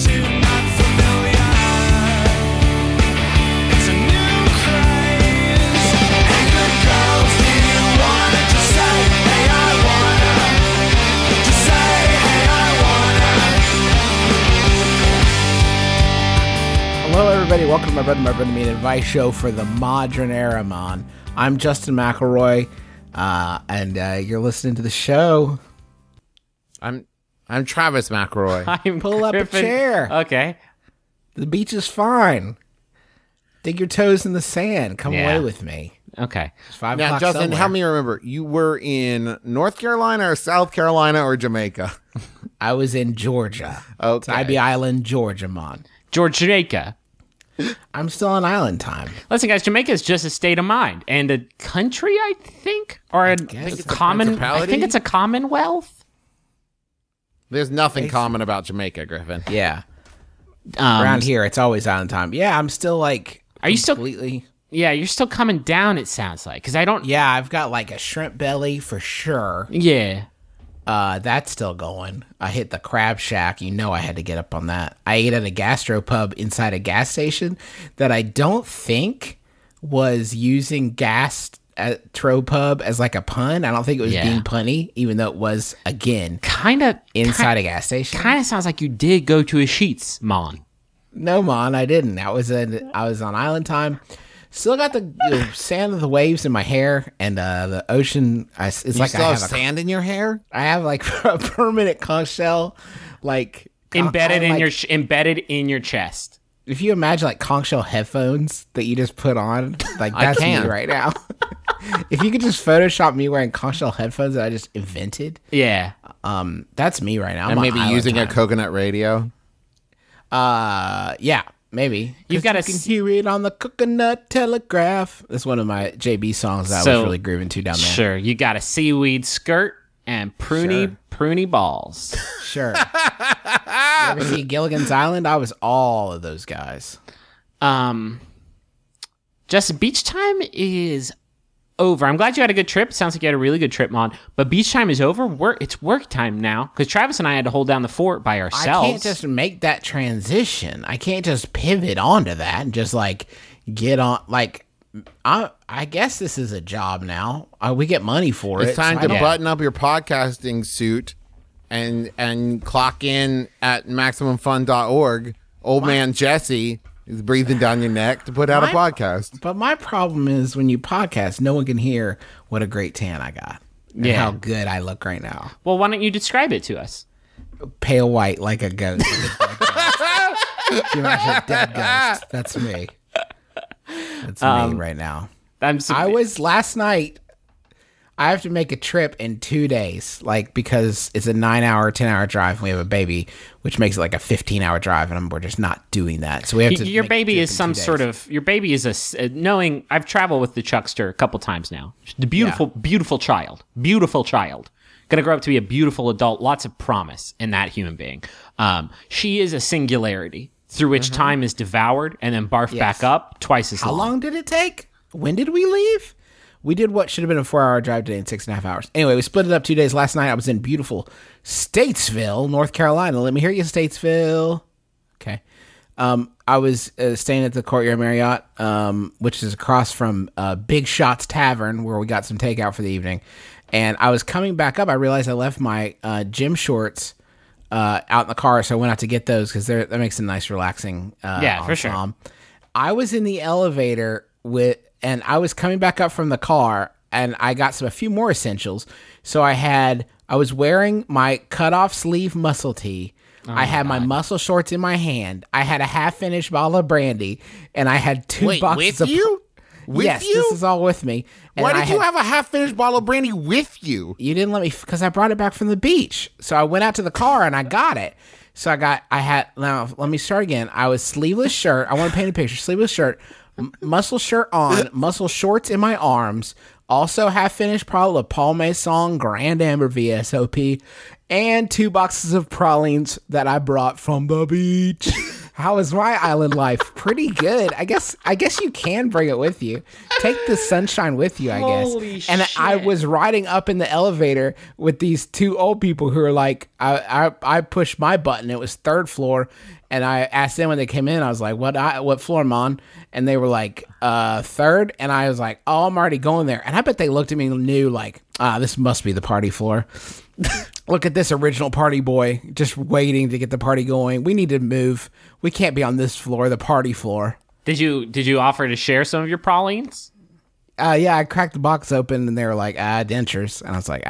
too not familiar. Hello, everybody. Welcome to My Brother, My Brother and Me, an advice show for the modern era, man. I'm Justin McElroy, and you're listening to the show. I'm Travis McElroy. Pull up a chair. Okay. The beach is fine. Dig your toes in the sand. Come away with me. Okay. It's 5 o'clock Justin, somewhere. Help me remember. You were in North Carolina or South Carolina or Jamaica? I was in Georgia. Okay. Tybee Island, Georgia, man. Jamaica. I'm still on island time. Listen, guys, Jamaica is just a state of mind and a country, I think, or I think it's a commonwealth. There's nothing common about Jamaica, Griffin. Yeah, around here it's always island time. Yeah, I'm still like. Are you still completely? Yeah, you're still coming down. It sounds like because I don't. Yeah, I've got like a shrimp belly for sure. Yeah. That's still going. I hit the crab shack. You know I had to get up on that. I ate at a gastropub inside a gas station that I don't think was using gas at tropub as like a pun. I don't think it was being punny, even though it was, again, kind of inside a gas station. Kind of sounds like you did go to a Sheetz, Mon. No, Mon, I didn't. I was on island time. Still got the sand of the waves in my hair and the ocean. Sand in your hair? I have like a permanent conch shell, like embedded in your chest. If you imagine like conch shell headphones that you just put on, like that's me right now. If you could just Photoshop me wearing conch shell headphones that I just invented, that's me right now. I'm and maybe using a coconut radio. Yeah. Maybe you've got to hear it on the coconut telegraph. That's one of my JB songs that I was really grooving to down there. Sure, you got a seaweed skirt and pruny balls. Sure. You ever see Gilligan's Island? I was all of those guys. Just beach time is over. I'm glad you had a good trip. Sounds like you had a really good trip, Mon. But beach time is over. It's work time now because Travis and I had to hold down the fort by ourselves. I can't just make that transition. I can't just pivot onto that and just like get on. Like I guess this is a job now. We get money for it. It's time to button up your podcasting suit and clock in at MaximumFun.org. Old man Jesse. He's breathing down your neck to put out a podcast. But my problem is when you podcast, no one can hear what a great tan I got and how good I look right now. Well, why don't you describe it to us? Pale white like a ghost. You imagine a dead ghost. That's me. That's me right now. I was last night. I have to make a trip in 2 days, like because it's a 10-hour drive. And we have a baby, which makes it like a 15-hour drive, and we're just not doing that. So we have to. Your baby is some sort of. Your baby is a knowing. I've traveled with the Chuckster a couple times now. The beautiful child, gonna grow up to be a beautiful adult. Lots of promise in that human being. She is a singularity through which time is devoured and then barfed back up twice as long. How long did it take? When did we leave? We did what should have been a 4-hour drive today in 6.5 hours. Anyway, we split it up 2 days. Last night I was in beautiful Statesville, North Carolina. Let me hear you, Statesville. Okay. I was staying at the Courtyard Marriott, which is across from Big Shots Tavern, where we got some takeout for the evening. And I was coming back up. I realized I left my gym shorts out in the car, so I went out to get those because that makes a nice relaxing ensemble. Sure. I was in the elevator and I was coming back up from the car, and I got a few more essentials. So I was wearing my cut-off sleeve muscle tee. I had my muscle shorts in my hand. I had a half-finished bottle of brandy, and I had two boxes of... this is all with me. And why did you have a half-finished bottle of brandy with you? You didn't let me, because I brought it back from the beach. So I went out to the car, and I got it. So I was sleeveless shirt. I want to paint a picture. Sleeveless shirt, muscle shirt on, muscle shorts in my arms. Also half finished bottle of Paul Masson Grand Amber VSOP and 2 boxes of pralines that I brought from the beach. How is my island life? Pretty good. I guess you can bring it with you. Take the sunshine with you, I guess. Holy shit. And I was riding up in the elevator with these 2 old people who were like, I pushed my button. It was 3rd floor. And I asked them when they came in, I was like, what floor am I on? And they were like, 3rd. And I was like, oh, I'm already going there. And I bet they looked at me and knew like, this must be the party floor. Look at this original party boy just waiting to get the party going. We need to move. We can't be on this floor, the party floor. Did you offer to share some of your pralines? Yeah, I cracked the box open and they were like, dentures. And I was like,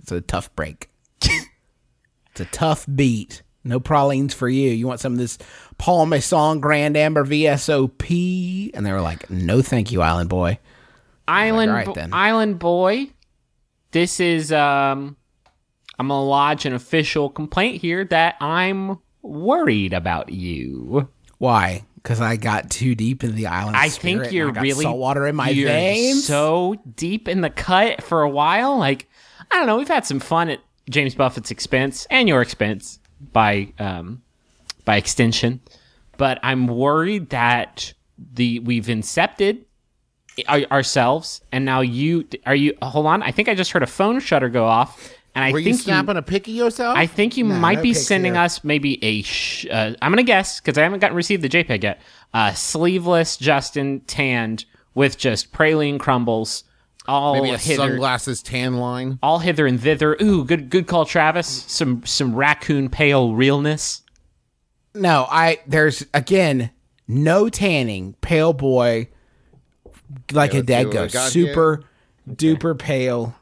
it's a tough break. It's a tough beat. No pralines for you. You want some of this Paul Masson Grand Amber VSOP? And they were like, no, thank you, Island Boy. Island Boy, this is, I'm going to lodge an official complaint here that I'm worried about you. Why? Because I got too deep in the island spirit. I think you're really salt water in my veins. So deep in the cut for a while. Like, I don't know. We've had some fun at James Buffett's expense and your expense. By extension, but I'm worried that we've incepted ourselves, and now you. Hold on, I think I just heard a phone shutter go off, and were you snapping a pic of yourself? I think you might be sending us maybe I'm gonna guess because I haven't received the JPEG yet. Sleeveless Justin tanned with just praline crumbles. All maybe a hither, sunglasses tan line. All hither and thither. Ooh, good call, Travis. Some raccoon pale realness. No, there's again no tanning. Pale boy, like a dad goes, super duper pale.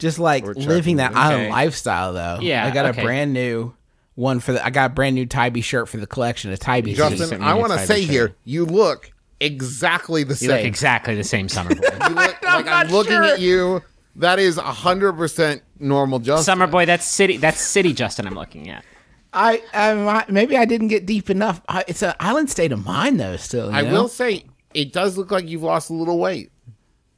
Just like living that island lifestyle, though. Yeah, I got a brand new one for I got a brand new Tybee shirt for the collection. A Tybee. Justin, I want to say here, you look. Exactly the same, Summer Boy. You look, I'm looking at you. That is 100% normal, Justin. Summer Boy, that's city, Justin. I'm looking at. Maybe I didn't get deep enough. It's an island state of mind, though. Still, I will say it does look like you've lost a little weight.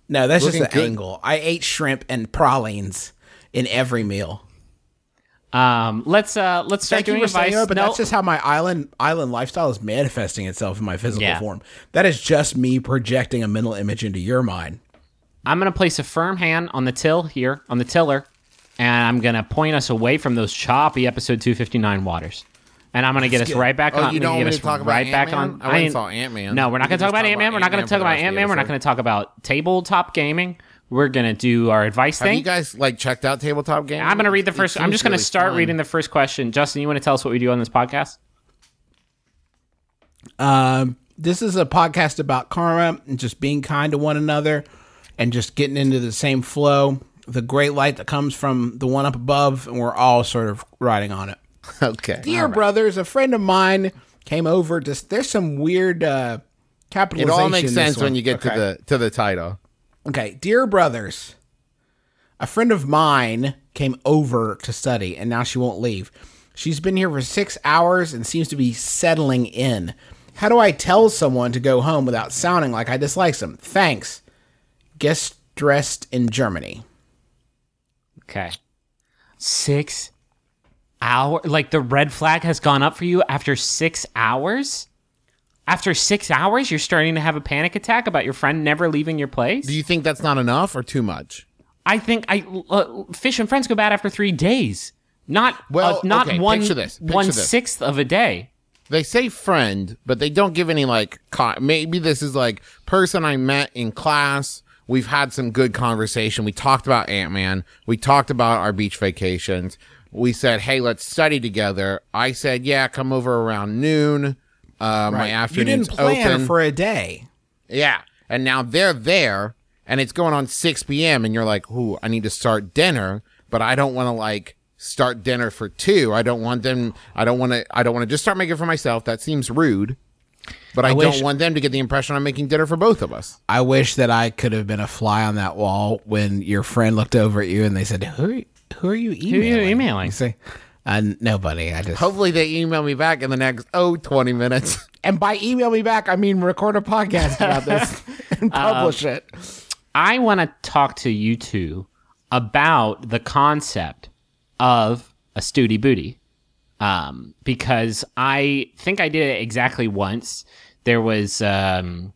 No, that's looking just the angle. I ate shrimp and pralines in every meal. Let's start doing advice. But that's just how my island lifestyle is manifesting itself in my physical form. That is just me projecting a mental image into your mind. I'm gonna place a firm hand on the till here, on the tiller, and I'm gonna point us away from those choppy episode 259 waters. And I'm gonna get us right back on. You don't want to talk about Ant-Man? I only saw Ant-Man. No, we're not gonna talk about Ant-Man. We're not gonna talk about Ant-Man. We're not gonna talk about tabletop gaming. We're going to do our advice thing. Have you guys checked out Tabletop Gaming? I'm going to read the first. I'm just going to start reading the first question. Justin, you want to tell us what we do on this podcast? This is a podcast about karma and just being kind to one another and just getting into the same flow. The great light that comes from the one up above, and we're all sort of riding on it. Okay. Dear brothers, a friend of mine came over. There's some weird capitalization. It all makes sense when you get to the title. Okay, dear brothers, a friend of mine came over to study, and now she won't leave. She's been here for 6 hours and seems to be settling in. How do I tell someone to go home without sounding like I dislike them? Thanks. Guest dressed in Germany. Okay. 6 hours? Like, the red flag has gone up for you after 6 hours? After 6 hours, you're starting to have a panic attack about your friend never leaving your place? Do you think that's not enough or too much? I think fish and friends go bad after 3 days. Not 1/6 of a day. They say friend, but they don't give any maybe this is person I met in class. We've had some good conversation. We talked about Ant-Man. We talked about our beach vacations. We said, hey, let's study together. I said, yeah, come over around noon. My afternoon's open. You didn't plan for a day. Yeah. And now they're there, and it's going on 6 p.m., and you're like, ooh, I need to start dinner, but I don't want to, start dinner for 2. I don't want to just start making it for myself. That seems rude, but I don't want them to get the impression I'm making dinner for both of us. I wish that I could have been a fly on that wall when your friend looked over at you, and they said, who are you emailing? You say, Nobody. I just hopefully they email me back in the next 20 minutes. And by email me back, I mean record a podcast about this and publish it. I want to talk to you two about the concept of a Stooty Booty, because I think I did it exactly once. There was a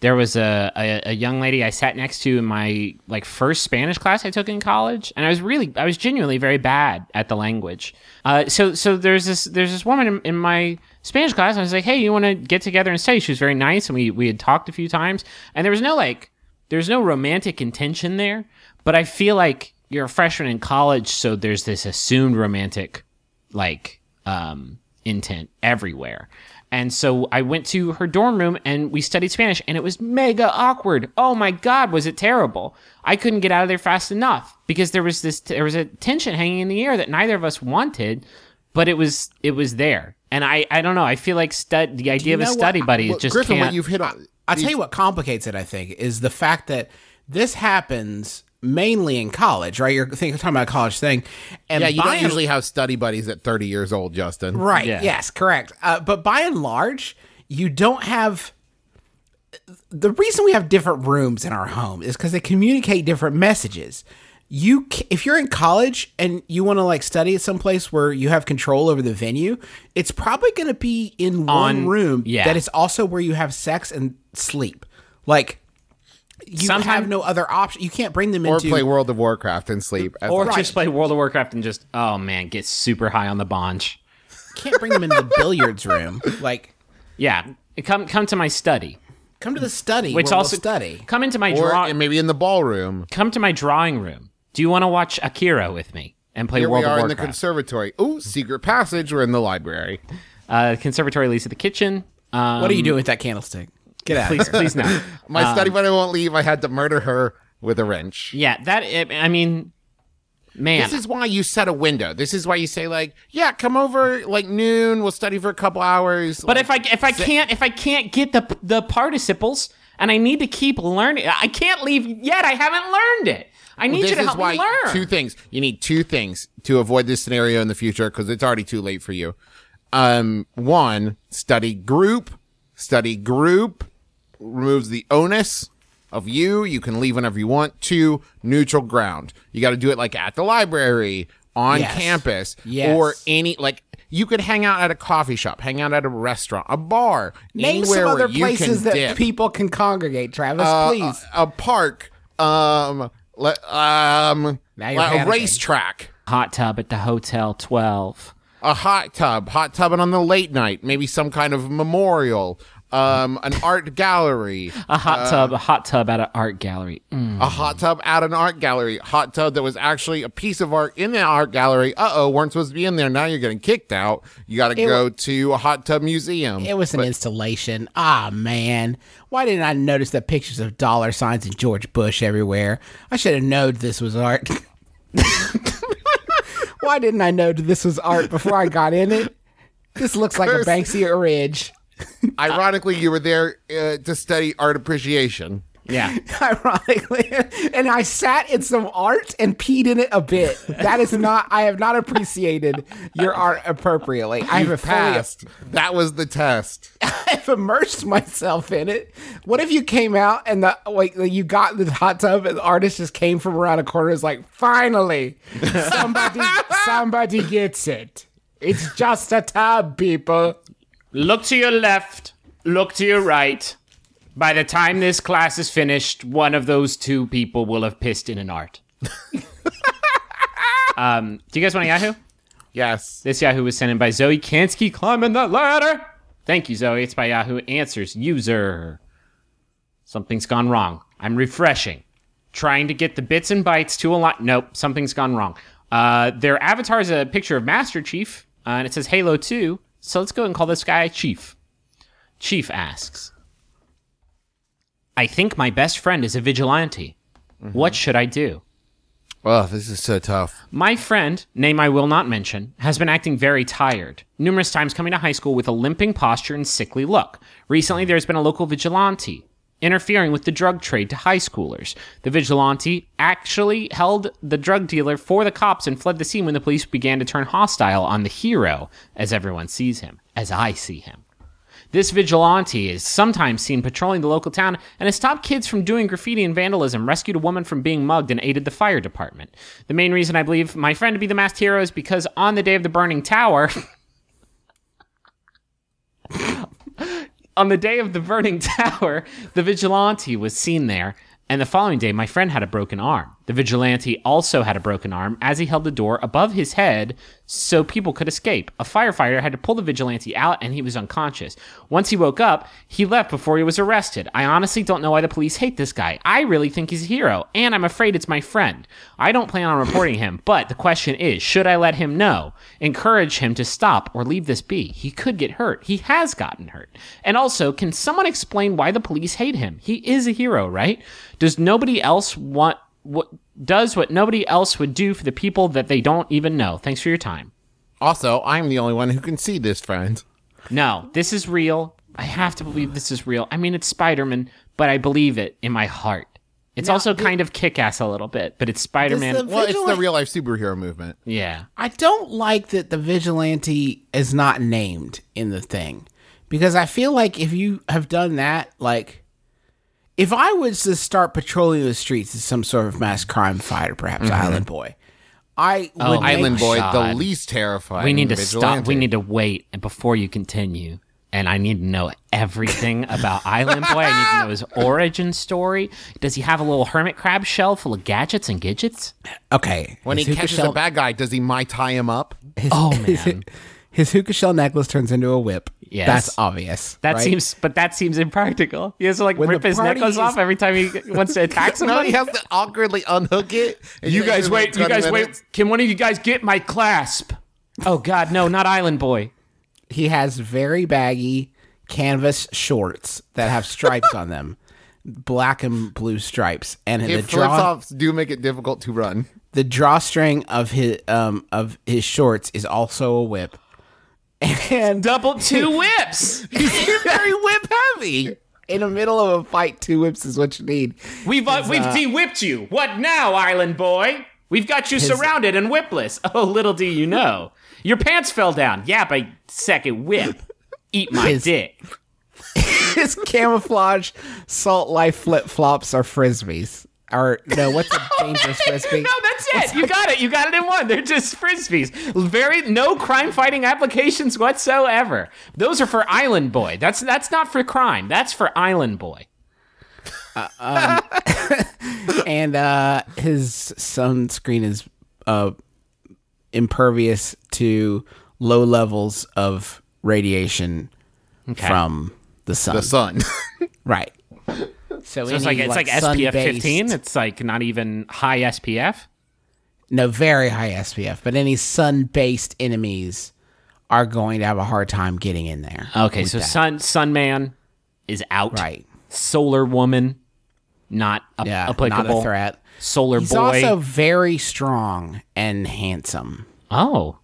young lady I sat next to in my first Spanish class I took in college, and I was genuinely very bad at the language. So there's this woman in my Spanish class. I was like, hey, you want to get together and study? She was very nice, and we had talked a few times, and there's no romantic intention there. But I feel like you're a freshman in college, so there's this assumed romantic intent everywhere. And so I went to her dorm room and we studied Spanish, and it was mega awkward. Oh my God, was it terrible? I couldn't get out of there fast enough because there was a tension hanging in the air that neither of us wanted, but it was there. And I don't know. I feel like the idea of a study buddy just Griffin, can't. What you've hit on, I'll tell you what complicates it, I think, is the fact that this happens mainly in college, right? You're talking about a college thing. And yeah, you don't usually have study buddies at 30 years old, Justin. Right. Yeah. Yes, correct. But by and large, you don't have... The reason we have different rooms in our home is because they communicate different messages. If you're in college and you want to study at some place where you have control over the venue, it's probably going to be in one room that is also where you have sex and sleep. You have no other option. You can't bring them into... Or play World of Warcraft and sleep. Or just play World of Warcraft and just, get super high on the bonch. Can't bring them into the billiards room. Yeah. Come to my study. Come to the study. Which also... We'll study. Come into my drawing... Maybe in the ballroom. Come to my drawing room. Do you want to watch Akira with me and play World of Warcraft? Here we are in the conservatory. Ooh, secret passage. We're in the library. Conservatory leads to the kitchen. What are you doing with that candlestick? Get out. Please no. My study buddy won't leave. I had to murder her with a wrench. Yeah, man. This is why you set a window. This is why you say come over noon. We'll study for a couple hours. But if I can't get the participles and I need to keep learning, I can't leave yet. I haven't learned it. I need you to help me learn. You need two things to avoid this scenario in the future because it's already too late for you. One, study group. Study group removes the onus of you. You can leave whenever you want. Two, neutral ground. You got to do it at the library, on campus, or any you could hang out at a coffee shop, hang out at a restaurant, a bar, name anywhere some other places that dip. People can congregate. Travis, please, a park, a racetrack, hot tub at the Hotel 12. A hot tubbing on the late night, maybe some kind of memorial, an art gallery. A hot tub at an art gallery. Mm. A hot tub at an art gallery. Hot tub that was actually a piece of art in the art gallery. Weren't supposed to be in there. Now you're getting kicked out. You got to go to a hot tub museum. It was an installation. Man. Why didn't I notice the pictures of dollar signs and George Bush everywhere? I should have known this was art. Why didn't I know this was art before I got in it? This looks like a Banksy or Ridge. Ironically, you were there to study art appreciation. Yeah. Ironically. And I sat in some art and peed in it a bit. That is not... I have not appreciated your art appropriately. I have passed. That was the test. I've immersed myself in it. What if you came out and you got in the hot tub and the artist just came from around a corner and was like, finally, somebody gets it. It's just a tub, people. Look to your left. Look to your right. By the time this class is finished, one of those two people will have pissed in an art. Do you guys want a Yahoo? Yes. This Yahoo was sent in by Zoe Kansky climbing the ladder. Thank you, Zoe. It's by Yahoo Answers user. Something's gone wrong. I'm refreshing. Trying to get the bits and bytes to align. Nope, something's gone wrong. Their avatar is a picture of Master Chief, and it says Halo 2. So let's go and call this guy Chief. Chief asks... I think my best friend is a vigilante. Mm-hmm. What should I do? Oh, this is so tough. My friend, name I will not mention, has been acting very tired, numerous times coming to high school with a limping posture and sickly look. Recently, there's been a local vigilante interfering with the drug trade to high schoolers. The vigilante actually held the drug dealer for the cops and fled the scene when the police began to turn hostile on the hero, as everyone sees him, as I see him. This vigilante is sometimes seen patrolling the local town and has stopped kids from doing graffiti and vandalism, rescued a woman from being mugged, and aided the fire department. The main reason I believe my friend to be the masked hero is because on the day of the burning tower... On the day of the burning tower, the vigilante was seen there, and the following day, my friend had a broken arm. The vigilante also had a broken arm as he held the door above his head so people could escape. A firefighter had to pull the vigilante out, and he was unconscious. Once he woke up, he left before he was arrested. I honestly don't know why the police hate this guy. I really think he's a hero, and I'm afraid it's my friend. I don't plan on reporting him, but the question is, should I let him know? Encourage him to stop or leave this be? He could get hurt. He has gotten hurt. And also, can someone explain why the police hate him? He is a hero, right? Does nobody else want... does what nobody else would do for the people that they don't even know. Thanks for your time. Also, I'm the only one who can see this, friend. No, this is real. I have to believe this is real. I mean, it's Spider-Man, but I believe it in my heart. It's also kind of kick-ass a little bit, but it's Spider-Man. Well, it's the real-life superhero movement. Yeah. I don't like that the vigilante is not named in the thing, because I feel like if you have done that, like... If I was to start patrolling the streets as some sort of mass crime fighter, perhaps Island Boy, I would Island Boy, the least terrifying. We need to vigilante. Stop. We need to wait before you continue. And I need to know everything about Island Boy. I need to know his origin story. Does he have a little hermit crab shell full of gadgets and gidgets? Okay. When he catches a bad guy, does he Mai Tai him up? Man. His hookah shell necklace turns into a whip. Yes. That's obvious. That seems impractical. He has to rip his necklace off every time he wants to attack somebody. He has to awkwardly unhook it. You guys wait. Can one of you guys get my clasp? Oh God, no, not Island Boy. He has very baggy canvas shorts that have stripes on them. Black and blue stripes. And the flips-offs do make it difficult to run. The drawstring of his shorts is also a whip. And double two whips. He's very whip heavy. In the middle of a fight, two whips is what you need. We've de-whipped you. What now, Island Boy? We've got you surrounded and whipless. Oh, little do you know. Your pants fell down. Yeah, by second whip. Eat my dick. His camouflage Salt Life flip-flops are frisbees. Or, no, what's a dangerous frisbee? No, that's it. It's got it. You got it in one. They're just frisbees. No crime-fighting applications whatsoever. Those are for Island Boy. That's not for crime. That's for Island Boy. And his sunscreen is impervious to low levels of radiation from the sun. Right. So it's SPF 15. It's not even high SPF. No, very high SPF. But any sun-based enemies are going to have a hard time getting in there. Okay, so Sunman is out. Right. Solar Woman, not applicable. Not a threat. He's Boy. He's also very strong and handsome. Oh.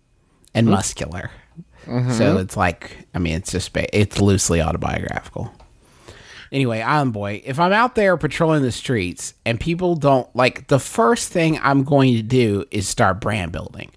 And muscular. Mm-hmm. So it's loosely autobiographical. Anyway, Island Boy, if I'm out there patrolling the streets and people don't, the first thing I'm going to do is start brand building.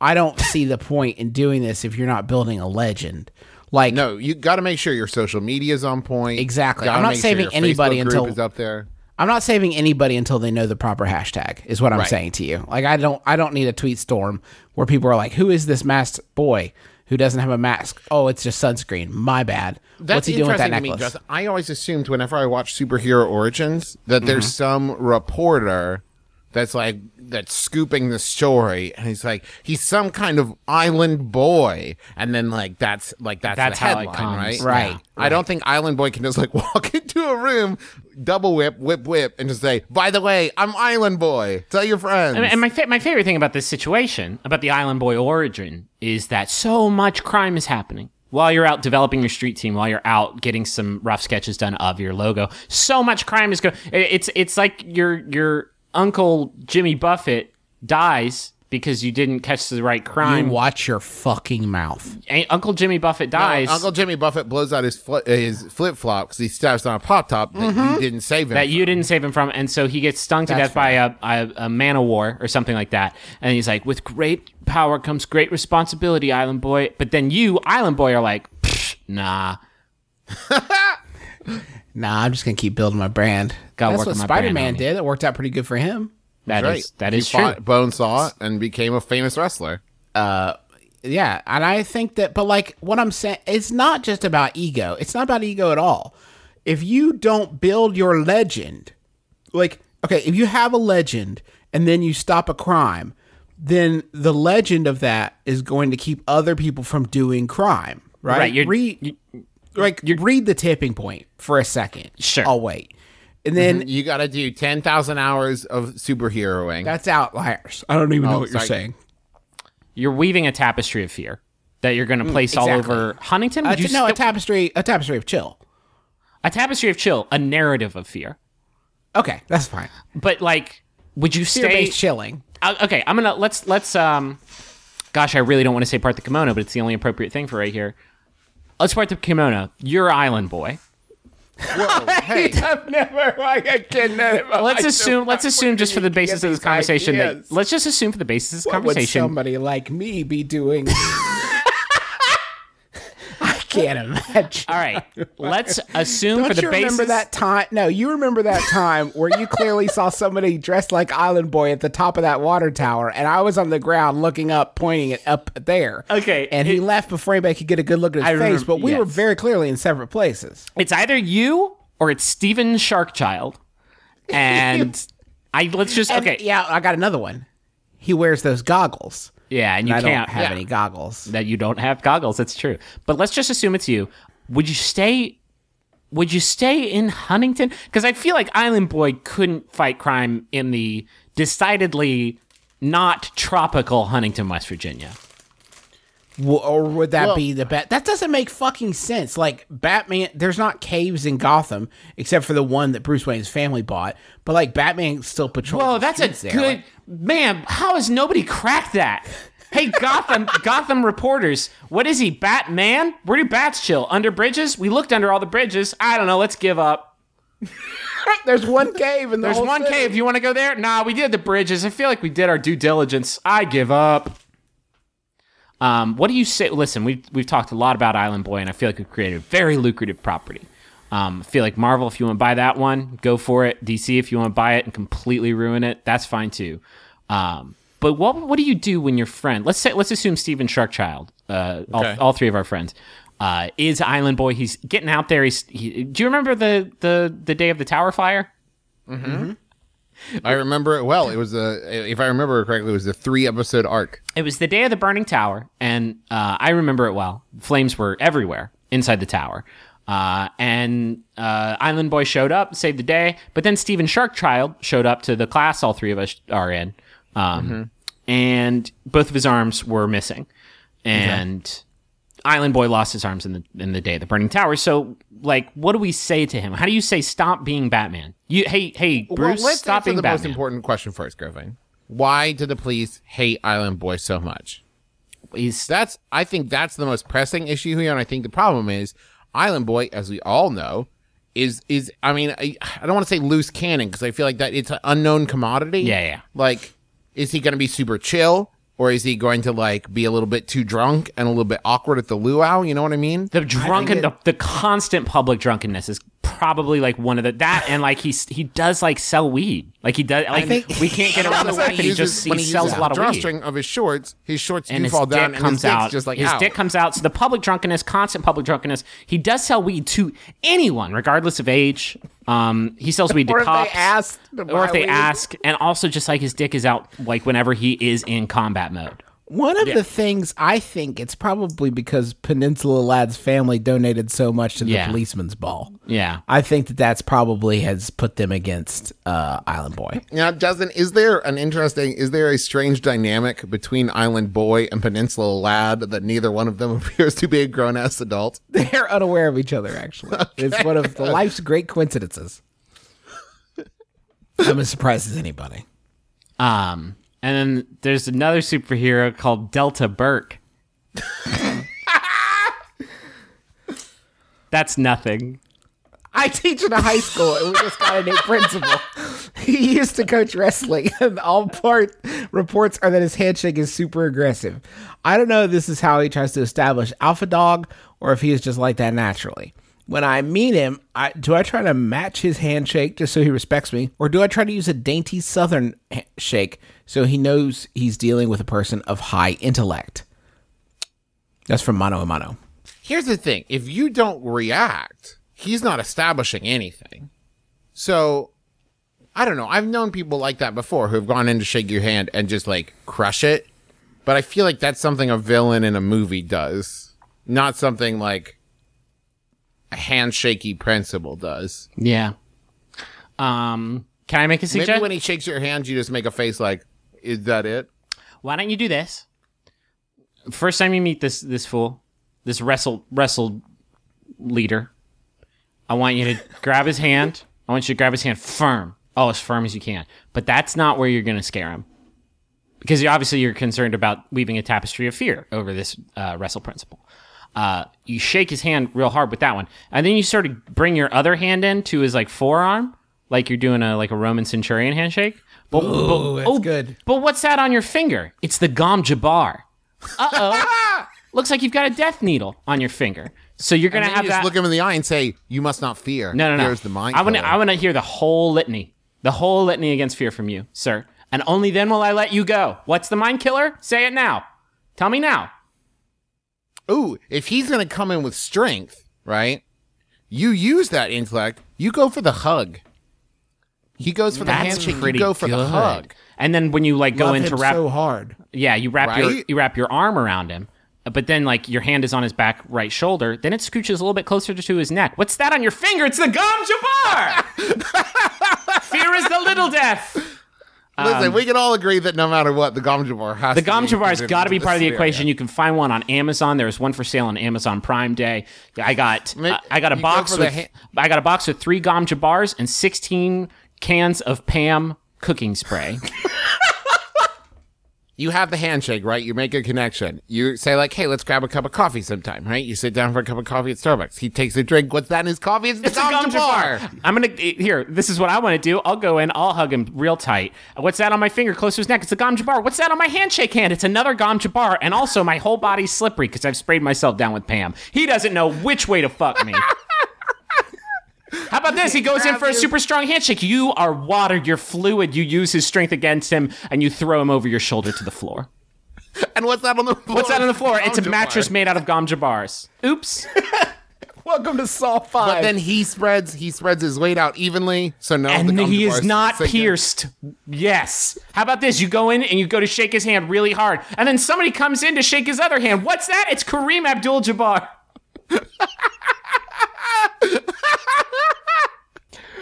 I don't see the point in doing this if you're not building a legend. No, you got to make sure your social media is on point. Exactly. I'm not saving anybody until is up there. I'm not saving anybody until they know the proper hashtag is what I'm saying to you. I don't need a tweet storm where people are like, who is this masked boy? Who doesn't have a mask? Oh, it's just sunscreen. My bad. What's he doing with that necklace? Justin, I always assumed whenever I watch superhero origins that there's some reporter that's scooping the story, and he's some kind of Island Boy, and then that's the headline, right? I don't think Island Boy can just walk into a room, double whip, and just say, by the way, I'm Island Boy. Tell your friends. And my favorite thing about this situation, about the Island Boy origin, is that so much crime is happening. While you're out developing your street team, while you're out getting some rough sketches done of your logo, so much crime is going. It's like your Uncle Jimmy Buffett dies because you didn't catch the right crime. You watch your fucking mouth. Uncle Jimmy Buffett dies. No, Uncle Jimmy Buffett blows out his flip-flop because he steps on a pop-top that you didn't save him from. You didn't save him from, and so he gets stung to death by a man-o-war or something like that. And he's like, with great power comes great responsibility, Island Boy. But then you, Island Boy, are like, nah. Nah, I'm just going to keep building my brand. Gotta That's work what my Spider-Man brand did. It worked out pretty good for him. That is true. Bonesaw and became a famous wrestler. Yeah, and I think that, but like what I'm saying, it's not just about ego. It's not about ego at all. If you don't build your legend, like, okay, if you have a legend and then you stop a crime, then the legend of that is going to keep other people from doing crime, right? Right. You're read the tipping point for a second. Sure. I'll wait. And then you got to do 10,000 hours of superheroing. That's Outliers. I don't even know what you're saying. You're weaving a tapestry of fear that you're going to place all over Huntington. A tapestry of chill. A tapestry of chill, a narrative of fear. Okay, that's fine. But like, would you stay chilling? Okay, I'm gonna let's. Gosh, I really don't want to say part the kimono, but it's the only appropriate thing for right here. Let's part the kimono. You're Island Boy. Whoa, hey. Let's assume just for the basis of this conversation what would somebody like me be doing? I can't imagine. All right. Let's assume Don't for the you basis remember that time? No, you remember that time where you clearly saw somebody dressed like Island Boy at the top of that water tower and I was on the ground looking up, pointing it up there. Okay. And he left before anybody could get a good look at his face, but we were very clearly in separate places. It's either you or it's Steven Sharkchild. And yeah, I got another one. He wears those goggles. Yeah, and I don't have any goggles. That you don't have goggles, that's true. But let's just assume it's you. Would you stay in Huntington? Because I feel like Island Boy couldn't fight crime in the decidedly not tropical Huntington, West Virginia. Or would that be the best? That doesn't make fucking sense. Like, Batman, there's not caves in Gotham, except for the one that Bruce Wayne's family bought. But, like, Batman still patrols. Well, that's a good... Like, man, how has nobody cracked that? Hey, Gotham reporters, what is he, Batman? Where do bats chill? Under bridges? We looked under all the bridges. I don't know, let's give up. There's one cave in the whole city. Cave. You want to go there? Nah, we did the bridges. I feel like we did our due diligence. I give up. What do you say? Listen, we've talked a lot about Island Boy, and I feel like we've created a very lucrative property. I feel like Marvel, if you want to buy that one, go for it. DC, if you want to buy it and completely ruin it, that's fine too. But what do you do when your friend? Let's assume Steven Sharkchild, okay. all three of our friends, is Island Boy. He's getting out there. Do you remember the day of the Tower Fire? Mm-hmm. I remember it well. It was if I remember correctly, it was a 3-episode arc. It was the day of the burning tower, and I remember it well. Flames were everywhere inside the tower, and Island Boy showed up, saved the day. But then Steven Sharkchild showed up to the class all three of us are in, and both of his arms were missing, and Island Boy lost his arms in the day of the burning tower. So, like, what do we say to him? How do you say stop being Batman? Hey, Bruce, let's stop being Batman. Most important question first, Griffin. Why do the police hate Island Boy so much? I think that's the most pressing issue here, and I think the problem is Island Boy, as we all know, is I mean, I don't want to say loose cannon because I feel like that it's an unknown commodity. Yeah. Like, is he going to be super chill? Or is he going to, like, be a little bit too drunk and a little bit awkward at the luau? You know what I mean? The constant public drunkenness is probably, like, one of that, and, like, he does, like, sell weed. Like, he does, like, we can't get around the fact that he sells a lot of weed. When he uses the drawstring of his shorts do fall down, and his dick comes out. So the public drunkenness, constant public drunkenness, he does sell weed to anyone, regardless of age. He sells weed to cops, or if they ask, and also just like his dick is out, like whenever he is in combat mode. One of the things I think it's probably because Peninsula Lad's family donated so much to the policeman's ball. Yeah, I think that's probably has put them against Island Boy. Now, Justin, is there a strange dynamic between Island Boy and Peninsula Lad that neither one of them appears to be a grown ass adult? They're unaware of each other. Actually, okay. It's one of life's great coincidences. I'm as surprised as anybody. And then there's another superhero called Delta Burke. That's nothing. I teach in a high school, and we just got a new principal. He used to coach wrestling, and all reports are that his handshake is super aggressive. I don't know if this is how he tries to establish alpha dog, or if he is just like that naturally. When I meet him, do I try to match his handshake just so he respects me, or do I try to use a dainty southern shake so he knows he's dealing with a person of high intellect? That's from Mano a Mano. Here's the thing. If you don't react... he's not establishing anything. So, I don't know. I've known people like that before who have gone in to shake your hand and just, like, crush it. But I feel like that's something a villain in a movie does. Not something, like, a handshaky principal does. Yeah. Can I make a suggestion? Maybe when he shakes your hand, you just make a face like, is that it? Why don't you do this? First time you meet this fool, this wrestle leader... I want you to grab his hand. I want you to grab his hand firm. Oh, as firm as you can. But that's not where you're going to scare him. Because obviously you're concerned about weaving a tapestry of fear over this wrestle principle. You shake his hand real hard with that one. And then you sort of bring your other hand in to his like forearm, like you're doing a Roman centurion handshake. But good. But what's that on your finger? It's the Gom Jabbar. Uh-oh. Looks like you've got a death needle on your finger. So you're going to have just look him in the eye and say, you must not fear. No. Here's the mind. I want to hear the whole litany against fear from you, sir. And only then will I let you go. What's the mind killer? Say it now. Tell me now. Ooh, if he's going to come in with strength, right? You use that intellect. You go for the hug. He goes for the handshake. You go for the hug. And then when you like go in to wrap so hard. Yeah, you wrap your arm around him. But then, like, your hand is on his back right shoulder. Then it scooches a little bit closer to his neck. What's that on your finger? It's the Gom Jabbar! Fear is the little death. Listen, we can all agree that no matter what, the Gom Jabbar has to be. The Gom Jabbar's got to be part of the equation. You can find one on Amazon. There was one for sale on Amazon Prime Day. I got a box with 3 Gom Jabbars and 16 cans of Pam cooking spray. You have the handshake, right? You make a connection. You say, like, hey, let's grab a cup of coffee sometime, right? You sit down for a cup of coffee at Starbucks. He takes a drink. What's that in his coffee? It's a Gom Jabbar. Here, this is what I want to do. I'll go in. I'll hug him real tight. What's that on my finger close to his neck? It's a Gom Jabbar. What's that on my handshake hand? It's another Gom Jabbar. And also, my whole body's slippery because I've sprayed myself down with Pam. He doesn't know which way to fuck me. How about this? He goes in for a super strong handshake. You are watered. You're fluid. You use his strength against him, and you throw him over your shoulder to the floor. And what's that on the floor? It's a mattress made out of Gom Jabbars. Oops. Welcome to Saw 5. But then he spreads his weight out evenly, so now and the he is not pierced. Yes. How about this? You go in and you go to shake his hand really hard, and then somebody comes in to shake his other hand. What's that? It's Kareem Abdul-Jabbar.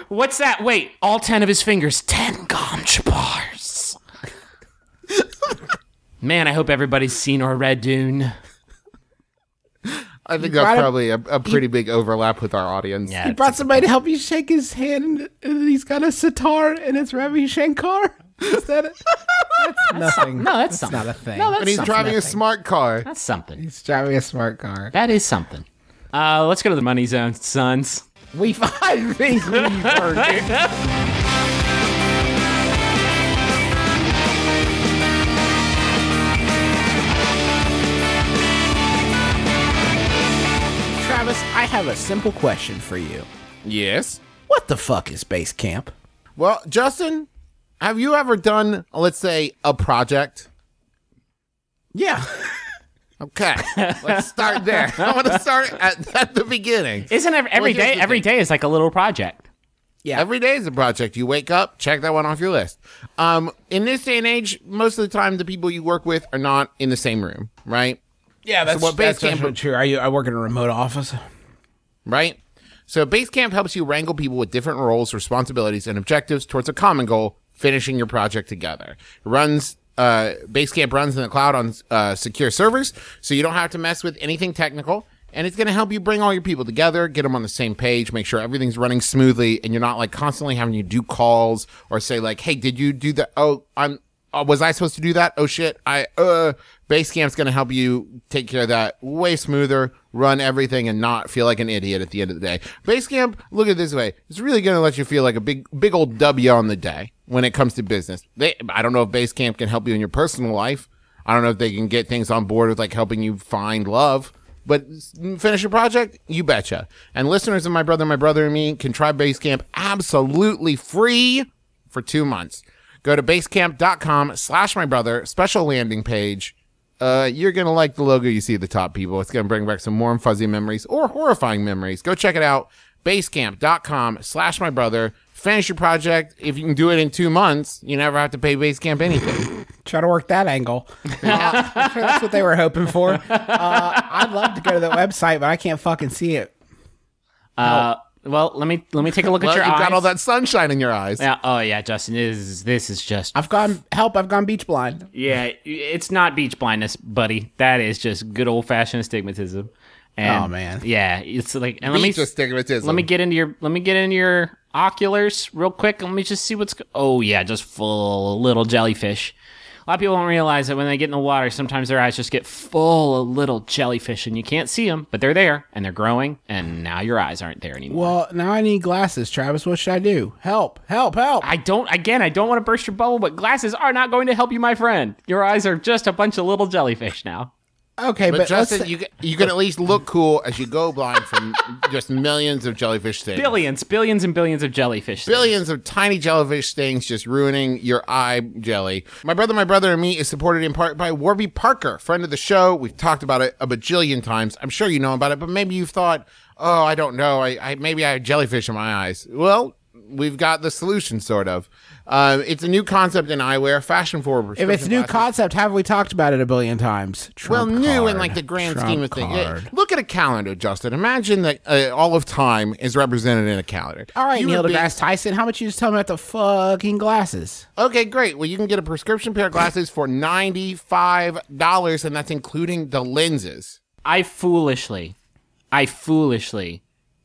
What's that? Wait, all 10 of his fingers, 10 Gom Jabbars. Man, I hope everybody's seen or read Dune. I think that's probably a pretty big overlap with our audience. Yeah, he brought somebody to help you shake his hand, and he's got a sitar, and it's Ravi Shankar. Is that it? That's nothing. No, that's not a thing. No, that's but he's driving a smart car. That's something. He's driving a smart car. That is something. Let's go to the money zone, sons. I think we've heard it. Travis, I have a simple question for you. Yes? What the fuck is Basecamp? Well, Justin, have you ever done, let's say, a project? Yeah. Okay, let's start there. I want to start at the beginning. Isn't every day is like a little project? Yeah, every day is a project. You wake up, check that one off your list. In this day and age, most of the time the people you work with are not in the same room, right? Yeah, that's true. I work in a remote office, right? So Basecamp helps you wrangle people with different roles, responsibilities, and objectives towards a common goal: finishing your project together. Basecamp runs in the cloud on secure servers, so you don't have to mess with anything technical, and it's going to help you bring all your people together, get them on the same page, make sure everything's running smoothly, and you're not like constantly having to do calls or say like, hey, did you do that? Oh, I'm was I supposed to do that? Oh shit. Basecamp's going to help you take care of that way smoother, run everything and not feel like an idiot at the end of the day. Basecamp, look at it this way. It's really going to let you feel like a big old W on the day when it comes to business. I don't know if Basecamp can help you in your personal life. I don't know if they can get things on board with like helping you find love, but finish your project, you betcha. And listeners of My Brother and Me can try Basecamp absolutely free for 2 months. Go to basecamp.com/mybrother, special landing page. You're going to like the logo you see at the top, people. It's going to bring back some warm, fuzzy memories or horrifying memories. Go check it out. Basecamp.com/mybrother. Finish your project. If you can do it in 2 months, you never have to pay Basecamp anything. Try to work that angle. That's what they were hoping for. I'd love to go to that website, but I can't fucking see it. Well, let me take a look at your eyes. You've got all that sunshine in your eyes. Yeah. Oh yeah, Justin, this is just. I've gone beach blind. Yeah, it's not beach blindness, buddy. That is just good old fashioned astigmatism. And, oh man. Yeah, it's like and beach astigmatism. Let me get into your oculars real quick. Let me just see what's. Oh yeah, just full of little jellyfish. A lot of people don't realize that when they get in the water, sometimes their eyes just get full of little jellyfish and you can't see them, but they're there and they're growing and now your eyes aren't there anymore. Well, now I need glasses, Travis. What should I do? Help. I don't want to burst your bubble, but glasses are not going to help you, my friend. Your eyes are just a bunch of little jellyfish now. Okay, but Justin, you can at least look cool as you go blind from just millions of jellyfish things. Billions and billions of jellyfish things. Billions of tiny jellyfish things just ruining your eye jelly. My brother and me is supported in part by Warby Parker, friend of the show. We've talked about it a bajillion times. I'm sure you know about it, but maybe you've thought, oh, I don't know. Maybe I have jellyfish in my eyes. Well, we've got the solution, sort of. It's a new concept in eyewear, fashion forward. If it's a new concept, haven't we talked about it a billion times? New in like the grand scheme of things. Yeah, look at a calendar, Justin. Imagine that all of time is represented in a calendar. All right, Neil deGrasse Tyson, how much you just tell me about the fucking glasses? Okay, great. Well, you can get a prescription pair of glasses for $95, and that's including the lenses. I foolishly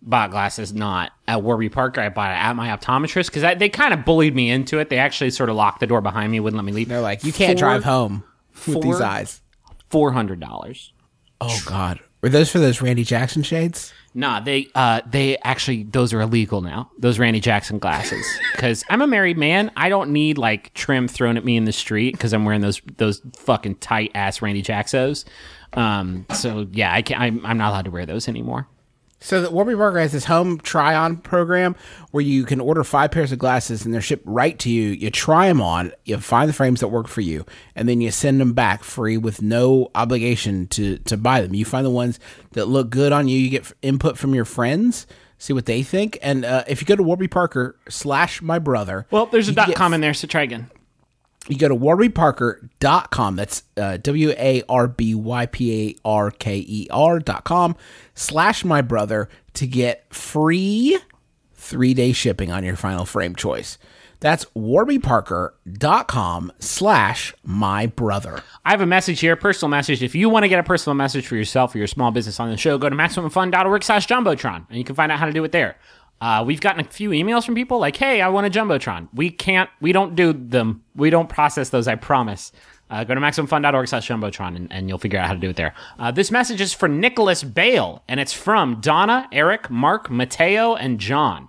bought glasses not at Warby Parker. I bought it at my optometrist because they kind of bullied me into it. They actually sort of locked the door behind me, wouldn't let me leave. They're like, you can't drive home with these eyes. $400. Oh God, were those for those Randy Jackson shades? Nah, they actually, those are illegal now. Those Randy Jackson glasses, because I'm a married man. I don't need like trim thrown at me in the street because I'm wearing those fucking tight ass Randy Jacksos. So yeah, I'm not allowed to wear those anymore. So the Warby Parker has this home try-on program where you can order 5 pairs of glasses and they're shipped right to you. You try them on, you find the frames that work for you, and then you send them back free with no obligation to buy them. You find the ones that look good on you. You get input from your friends, see what they think. And if you go to warbyparker.com/mybrother. Well, there's a .com in there, so try again. You go to warbyparker.com. That's warbyparker.com/mybrother to get free 3-day shipping on your final frame choice. That's warbyparker.com/mybrother. I have a message here, personal message. If you want to get a personal message for yourself or your small business on the show, go to MaximumFun.org/Jumbotron, and you can find out how to do it there. We've gotten a few emails from people like, hey, I want a Jumbotron. We don't do them. We don't process those, I promise. Go to MaximumFun.org/Jumbotron and you'll figure out how to do it there. This message is for Nicholas Bale, and it's from Donna, Eric, Mark, Mateo, and John.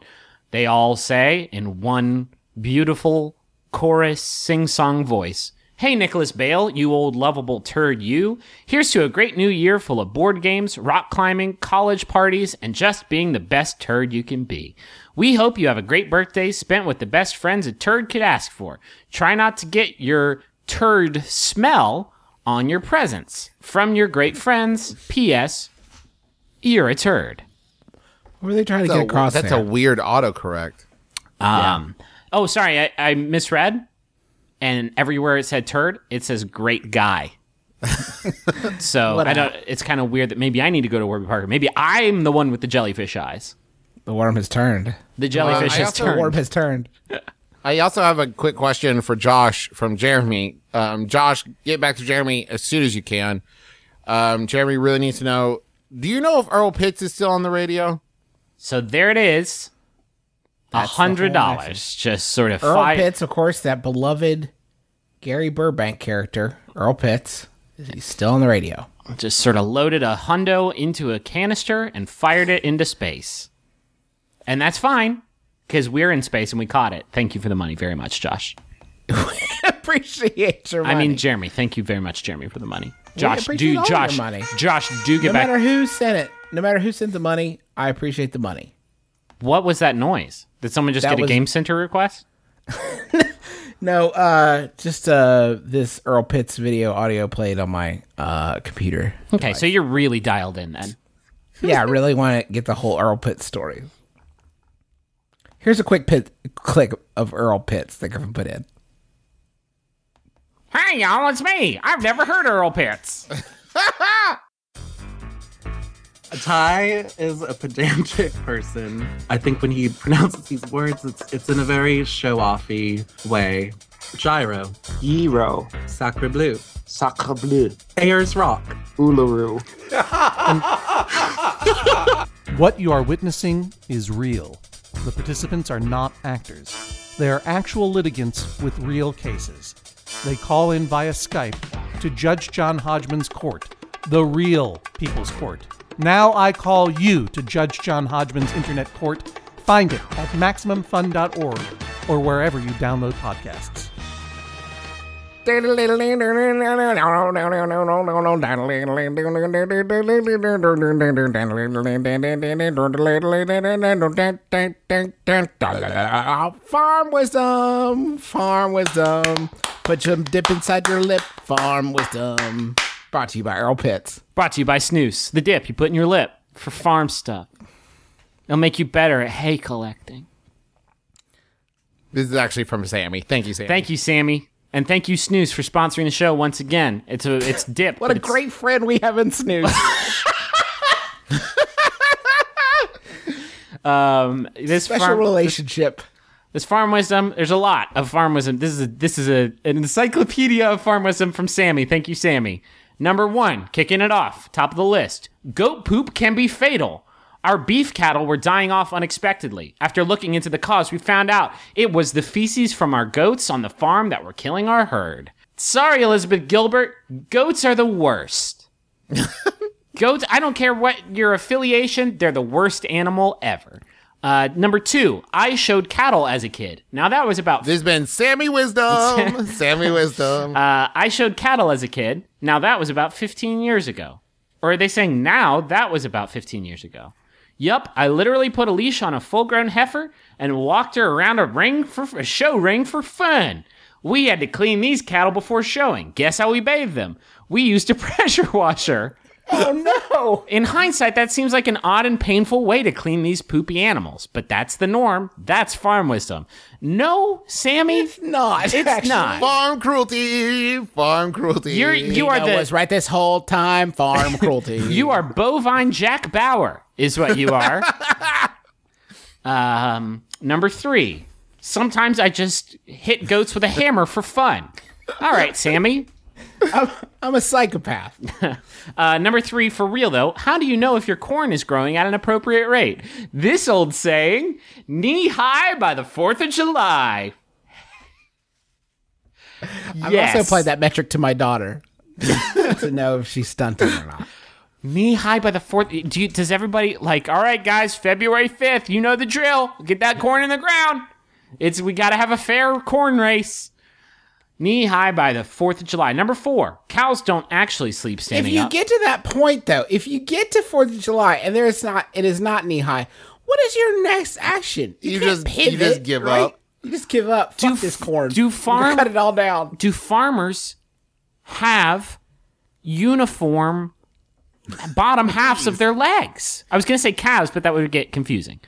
They all say in one beautiful chorus sing-song voice, hey, Nicholas Bale, you old lovable turd you. Here's to a great new year full of board games, rock climbing, college parties, and just being the best turd you can be. We hope you have a great birthday spent with the best friends a turd could ask for. Try not to get your turd smell on your presents. From your great friends, P.S., you're a turd. What were they trying to get across there? That's a weird autocorrect. Yeah. Oh, sorry, I misread. And everywhere it said turd, it says great guy. So it's kind of weird that maybe I need to go to Warby Parker. Maybe I'm the one with the jellyfish eyes. The worm has turned. The jellyfish has turned. The worm has turned. I also have a quick question for Josh from Jeremy. Josh, get back to Jeremy as soon as you can. Jeremy really needs to know, do you know if Earl Pitts is still on the radio? So there it is. $100, just sort of Earl Pitts, of course, that beloved Gary Burbank character, Earl Pitts, he's still on the radio. Just sort of loaded a hundo into a canister and fired it into space. And that's fine, because we're in space and we caught it. Thank you for the money very much, Josh. We appreciate your money. I mean, Jeremy. Thank you very much, Jeremy, for the money. Josh, get back. No matter who sent it, no matter who sent the money, I appreciate the money. What was that noise? Did someone just get a Game Center request? No, just this Earl Pitts video audio played on my computer. Okay, so you're really dialed in then. Yeah, I really want to get the whole Earl Pitts story. Here's a quick click of Earl Pitts that I can put in. Hey, y'all, it's me. I've never heard Earl Pitts. Ty is a pedantic person. I think when he pronounces these words, it's in a very show-offy way. Gyro. Gyro. Sacre bleu. Sacre bleu. Ayers Rock. Uluru. What you are witnessing is real. The participants are not actors. They are actual litigants with real cases. They call in via Skype to Judge John Hodgman's court, the real People's Court. Now I call you to Judge John Hodgman's internet court. Find it at MaximumFun.org or wherever you download podcasts. Farm wisdom, put some dip inside your lip, farm wisdom. Brought to you by Earl Pitts. Brought to you by Snooze, the dip you put in your lip for farm stuff. It'll make you better at hay collecting. This is actually from Sammy. Thank you, Sammy. Thank you, Sammy. And thank you, Snooze, for sponsoring the show once again. It's dip. What a great friend we have in Snooze. This special relationship. This farm wisdom, there's a lot of farm wisdom. This is an encyclopedia of farm wisdom from Sammy. Thank you, Sammy. Number one, kicking it off, top of the list. Goat poop can be fatal. Our beef cattle were dying off unexpectedly. After looking into the cause, we found out it was the feces from our goats on the farm that were killing our herd. Sorry, Elizabeth Gilbert, goats are the worst. Goats, I don't care what your affiliation, they're the worst animal ever. Number two, I showed cattle as a kid. Now that was about... There's been Sammy Wisdom. Sammy Wisdom. I showed cattle as a kid. Now that was about 15 years ago. Or are they saying now that was about 15 years ago? Yup, I literally put a leash on a full-grown heifer and walked her around a show ring for fun. We had to clean these cattle before showing. Guess how we bathed them? We used a pressure washer. Oh, no. In hindsight, that seems like an odd and painful way to clean these poopy animals. But that's the norm. That's farm wisdom. No, Sammy. It's not. Farm cruelty. Was right this whole time. Farm cruelty. You are bovine Jack Bauer is what you are. Number three. Sometimes I just hit goats with a hammer for fun. All right, Sammy. I'm a psychopath. Number three, for real though, how do you know if your corn is growing at an appropriate rate? This old saying, knee high by the 4th of July. I've also applied that metric to my daughter to know if she's stunting or not. Knee high by the 4th. Does everybody like, all right, guys, February 5th, you know the drill. Get that corn in the ground. We got to have a fair corn race. Knee high by the 4th of July. Number four, cows don't actually sleep standing up. Get to that point, though, if you get to 4th of July and it is not knee high, what is your next action? You just give up. You just give up. Fuck this corn. Cut it all down. Do farmers have uniform bottom halves of their legs? I was going to say calves, but that would get confusing.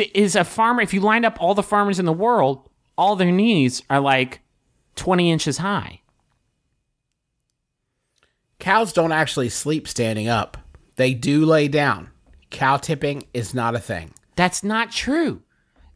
Is a farmer, if you lined up all the farmers in the world, all their knees are like 20 inches high. Cows don't actually sleep standing up. They do lay down. Cow tipping is not a thing. That's not true.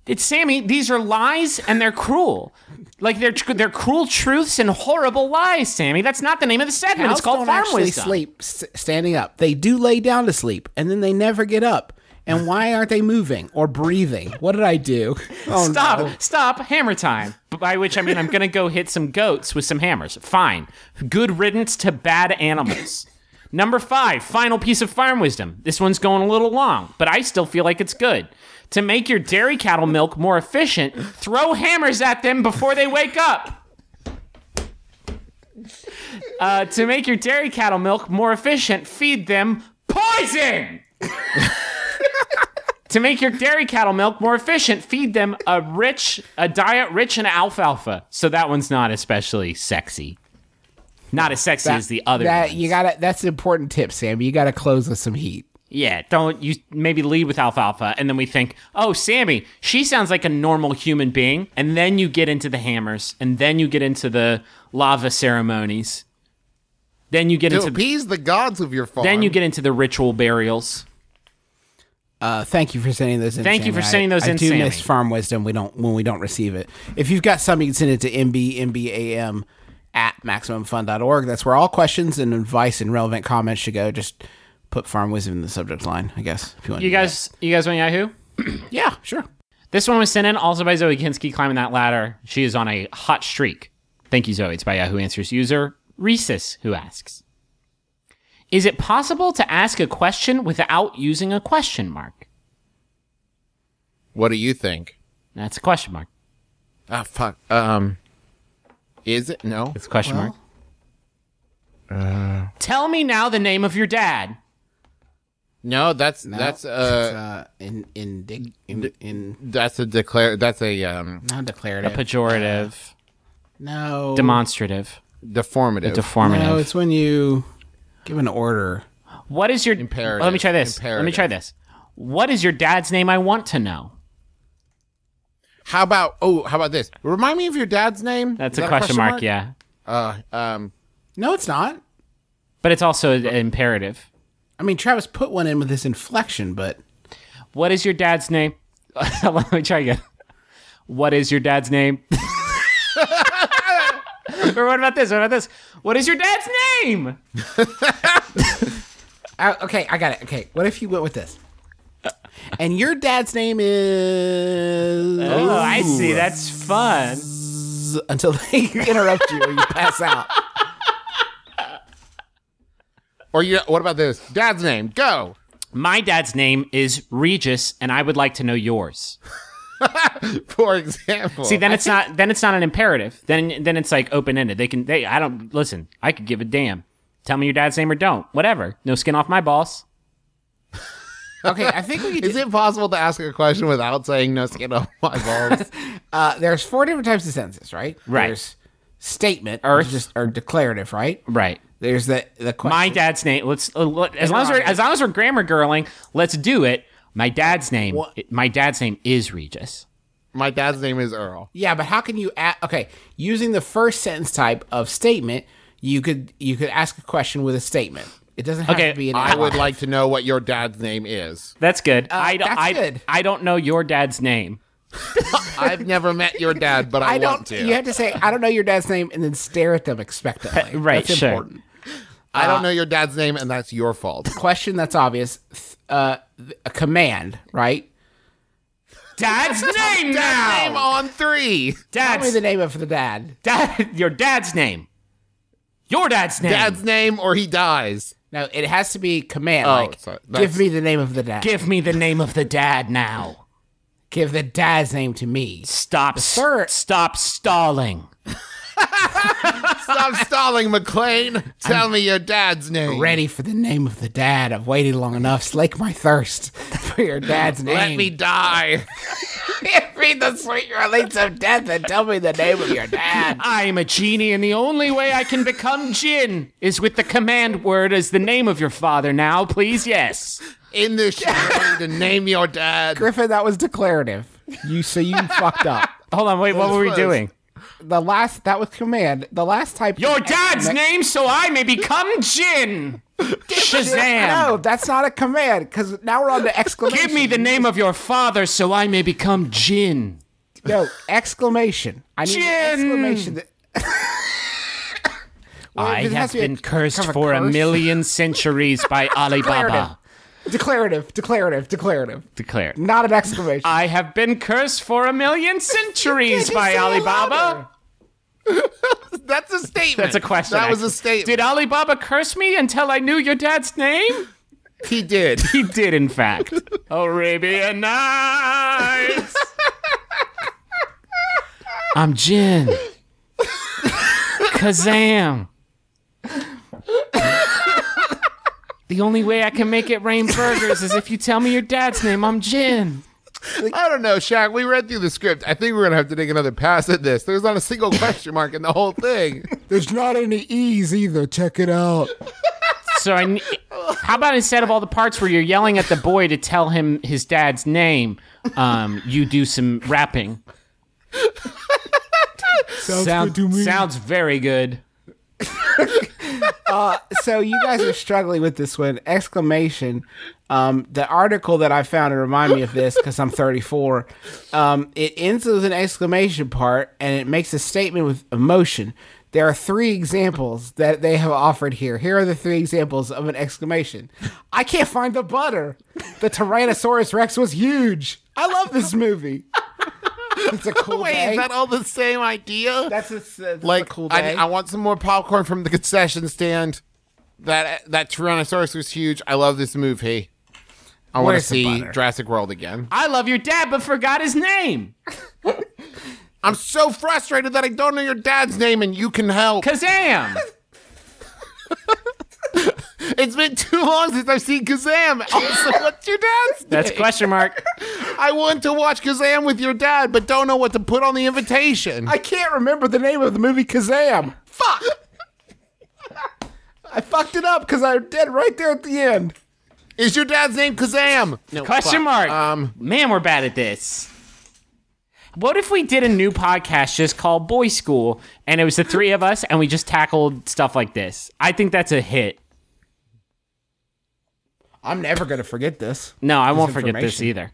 It's Sammy, these are lies and they're cruel. Like they're cruel truths and horrible lies, Sammy. That's not the name of the segment. Cows, it's called Farm Wisdom. Cows don't actually sleep standing up. They do lay down to sleep and then they never get up. And why aren't they moving or breathing? What did I do? Oh, stop. No. Stop. Hammer time. By which I mean I'm going to go hit some goats with some hammers. Fine. Good riddance to bad animals. Number 5, final piece of farm wisdom. This one's going a little long, but I still feel like it's good. To make your dairy cattle milk more efficient, throw hammers at them before they wake up. To make your dairy cattle milk more efficient, feed them poison. To make your dairy cattle milk more efficient, feed them a diet rich in alfalfa. So that one's not especially sexy. Not as sexy as the other ones. That's an important tip, Sam. You gotta close with some heat. Yeah, maybe lead with alfalfa, and then we think, oh, Sammy, she sounds like a normal human being, and then you get into the hammers, and then you get into the lava ceremonies. Then you get to appease the gods of your farm. Then you get into the ritual burials. Thank you for sending those in. Thank you for sending those in, Sammy. I do miss farm wisdom when we don't receive it. If you've got some, you can send it to mbmbam at MaximumFun.org. That's where all questions and advice and relevant comments should go. Just put farm wisdom in the subject line, I guess. If you want, you guys want Yahoo? Yeah, sure. This one was sent in also by Zoe Kinski, climbing that ladder. She is on a hot streak. Thank you, Zoe. It's by Yahoo Answers user Rhesus, who asks, "Is it possible to ask a question without using a question mark?" What do you think? That's a question mark. Ah, fuck. Is it? No. It's a question mark. Tell me now the name of your dad. No, that's a declarative, not declarative. A pejorative. No. Demonstrative. Deformative. A deformative. No, it's when you give an order. What is your imperative? Well, let me try this. Imperative. Let me try this. What is your dad's name? I want to know. How about this? Remind me of your dad's name. That's a question mark, yeah. No, it's not. But it's also an imperative. I mean, Travis put one in with this inflection, but what is your dad's name? Let me try again. What is your dad's name? Or what about this? What about this? What is your dad's name? Okay, I got it. Okay, what if you went with this? And your dad's name is... Oh, I see. That's fun. Until they interrupt you or you pass out. Or what about this? Dad's name, go. My dad's name is Regis, and I would like to know yours. For example. See, then it's not an imperative. Then it's like open ended. I could give a damn. Tell me your dad's name or don't. Whatever. No skin off my balls. Okay, I think we could. Is it possible to ask a question without saying no skin off my balls? There's 4 different types of sentences, right? Right. There's statement or declarative, right? Right. There's the question. My dad's name. Let's as long as we're grammar girling, let's do it. My dad's name. What? My dad's name is Regis. My dad's name is Earl. Yeah, but how can you add? Okay, using the first sentence type of statement, you could ask a question with a statement. It doesn't have to be an. I would like to know what your dad's name is. That's good. That's good. I don't know your dad's name. I've never met your dad, but I want to. You have to say I don't know your dad's name and then stare at them expectantly. Right. That's important. I don't know your dad's name, and that's your fault. Question that's obvious. A command, right? Dad's name now! Dad's name on 3. Tell me the name of the dad. Your dad's name. Your dad's name. Dad's name or he dies. No, it has to be command. Give me the name of the dad. Give me the name of the dad now. Give the dad's name to me. Stop stalling. Stop stalling, McLean. Tell me your dad's name. Ready for the name of the dad. I've waited long enough. Slake my thirst for your dad's name. Let me die. Give me the sweet release of death and tell me the name of your dad. I'm a genie, and the only way I can become Jinn is with the command word as the name of your father. Now, please, yes. In this show, to name your dad. Griffin, that was declarative. You fucked up. Hold on, wait, what were we doing? That was command. The last type. Your dad's name, so I may become Jinn. Shazam! No, that's not a command. Because now we're on the exclamation. Give me the name of your father, so I may become Jinn. No exclamation. I need an exclamation. I have been cursed for a million centuries by Alibaba. Declarative. Not an exclamation. I have been cursed for a million centuries by Alibaba. That's a statement. That's a question. That was a statement. Did Alibaba curse me until I knew your dad's name? He did. He did, in fact. Arabian Nights. I'm Jin. Kazam. The only way I can make it rain burgers is if you tell me your dad's name. I'm Jin. I don't know, Shaq. We read through the script. I think we're going to have to take another pass at this. There's not a single question mark in the whole thing. There's not any E's either. Check it out. So how about instead of all the parts where you're yelling at the boy to tell him his dad's name, you do some rapping. Sounds good to me. Sounds very good. So you guys are struggling with this one. Exclamation. The article that I found to remind me of this, because I'm 34, it ends with an exclamation part, and it makes a statement with emotion. There are three examples that they have offered here. Here are the three examples of an exclamation. I can't find the butter. The Tyrannosaurus Rex was huge. I love this movie. It's a cool Wait, day. Is that all the same idea? That's like, a cool day. I want some more popcorn from the concession stand. That Tyrannosaurus was huge. I love this movie. I want to see Jurassic World again. I love your dad, but forgot his name. I'm so frustrated that I don't know your dad's name and you can help. Kazam! It's been too long since I've seen Kazam. Also, what's your dad's name? That's a question mark. I want to watch Kazam with your dad, but don't know what to put on the invitation. I can't remember the name of the movie Kazam. Fuck! I fucked it up because I did right there at the end. Is your dad's name Kazam? No, question mark. Man, we're bad at this. What if we did a new podcast just called Boy School, and it was the three of us, and we just tackled stuff like this? I think that's a hit. I'm never going to forget this. No, I won't forget this either.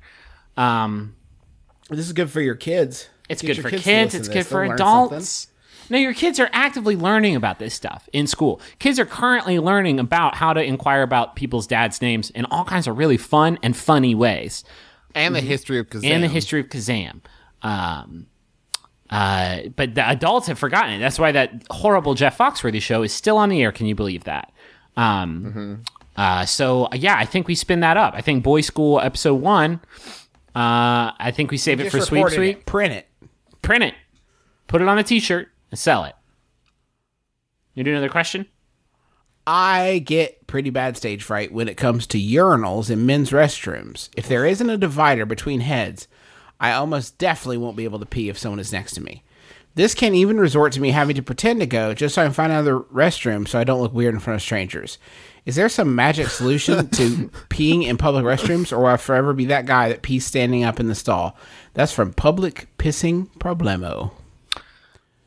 This is good for your kids. It's good for kids. It's good for adults. No, your kids are actively learning about this stuff in school. Kids are currently learning about how to inquire about people's dads' names in all kinds of really fun and funny ways. And the history of Kazam. But the adults have forgotten it. That's why that horrible Jeff Foxworthy show is still on the air. Can you believe that? So yeah, I think we spin that up. I think Boy School episode 1. I think we save it for Sweep Sweep. Print it. Put it on a T-shirt and sell it. You do another question? I get pretty bad stage fright when it comes to urinals in men's restrooms. If there isn't a divider between heads, I almost definitely won't be able to pee if someone is next to me. This can even resort to me having to pretend to go just so I can find another restroom so I don't look weird in front of strangers. Is there some magic solution to peeing in public restrooms, or will I forever be that guy that pees standing up in the stall? That's from Public Pissing Problemo.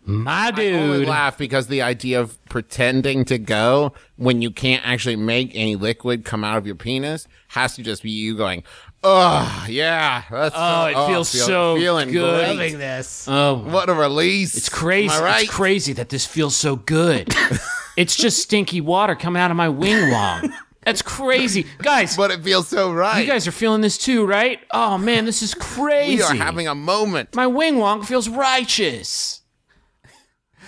My dude. I only laugh because the idea of pretending to go when you can't actually make any liquid come out of your penis has to just be you going, oh, yeah. It feels so good. I'm loving this. Oh, what a release. It's crazy. Right? It's crazy that this feels so good. It's just stinky water coming out of my wing wong. That's crazy. Guys. But it feels so right. You guys are feeling this too, right? Oh, man, this is crazy. We are having a moment. My wing wong feels righteous.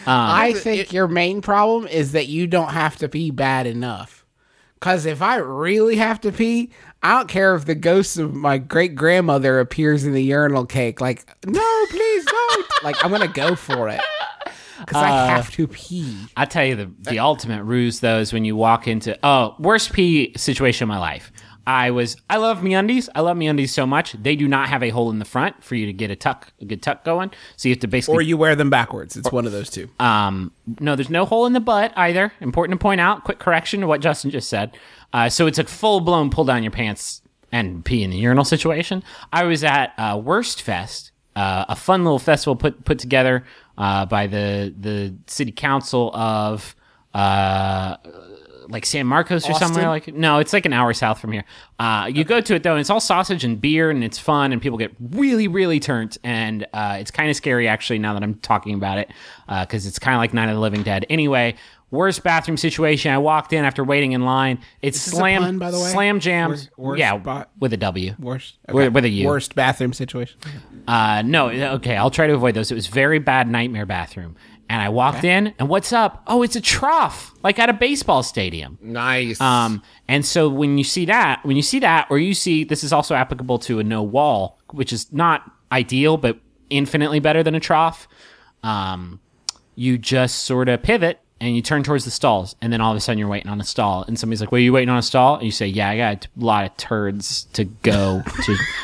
I think your main problem is that you don't have to pee bad enough. Because if I really have to pee, I don't care if the ghost of my great-grandmother appears in the urinal cake. Like, no, please don't. Like, I'm going to go for it. Because I have to pee. I tell you, the ultimate ruse, though, is when you walk into... Oh, worst pee situation of my life. I love MeUndies. I love MeUndies so much. They do not have a hole in the front for you to get a good tuck going. So you have to basically... Or you wear them backwards. It's one of those two. No, there's no hole in the butt either. Important to point out. Quick correction to what Justin just said. So it's a full-blown pull-down-your-pants and pee in the urinal situation. I was at Worst Fest, a fun little festival put together by the city council of... like San Marcos or Austin? Somewhere like no, it's like an hour south from here. You go to it though, and it's all sausage and beer, and it's fun, and people get really, really turned, and it's kind of scary actually now that I'm talking about it, because it's kind of like Night of the Living Dead. Anyway, Worst bathroom situation. I walked in after waiting in line. It's slam, pun, by the way? Slam jammed. Worst yeah, with a W. Worst. Okay. With a U. Worst bathroom situation. No, okay. I'll try to avoid those. It was very bad nightmare bathroom. And I walked in, and what's up? Oh, it's a trough, like at a baseball stadium. Nice. And so when you see that, or you see, this is also applicable to a no wall, which is not ideal, but infinitely better than a trough. You just sort of pivot. And you turn towards the stalls, and then all of a sudden you're waiting on a stall, and somebody's like, "Well, are you waiting on a stall?" And you say, "Yeah, I got a lot of turds to go.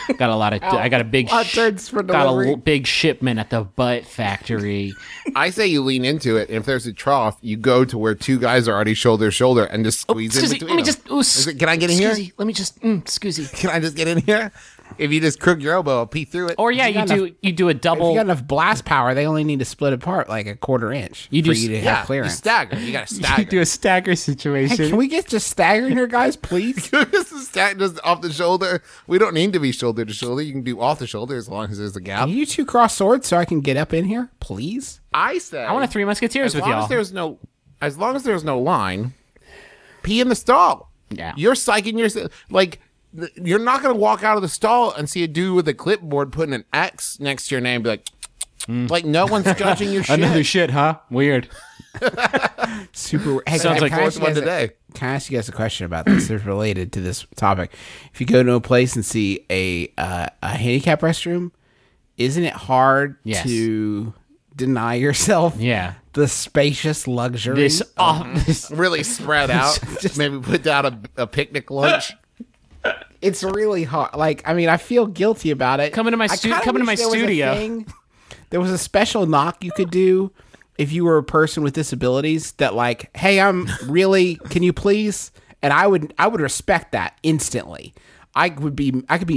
I got a big shipment at the butt factory." I say you lean into it, and if there's a trough, you go to where two guys are already shoulder to shoulder and just squeeze in between. Can I get in here? Let me just scoozy. Can I just get in here? If you just crook your elbow, I'll pee through it. Or yeah, you do a double. If you got enough blast power, they only need to split apart like a quarter inch for you to have clearance. You stagger. You got to stagger. You do a stagger situation. Hey, can we get just staggering here, guys, please? Just off the shoulder. We don't need to be shoulder to shoulder. You can do off the shoulder as long as there's a gap. Can you two cross swords so I can get up in here, please? I say I want a Three Musketeers with y'all. As long as there's no line, pee in the stall. Yeah, you're psyching yourself like. You're not going to walk out of the stall and see a dude with a clipboard putting an X next to your name and be like, like no one's judging your shit. Another shit, huh? Weird. Super weird. Hey, sounds like fourth one today. Can I ask you guys a question about this? They're related to this topic. If you go to a place and see a handicap restroom, isn't it hard to deny yourself the spacious luxury? This really spread out. Maybe put down a picnic lunch. It's really hard. Like, I mean, I feel guilty about it. Coming to my studio. There was a special knock you could do if you were a person with disabilities that like, hey, can you please? And I would respect that instantly. I could be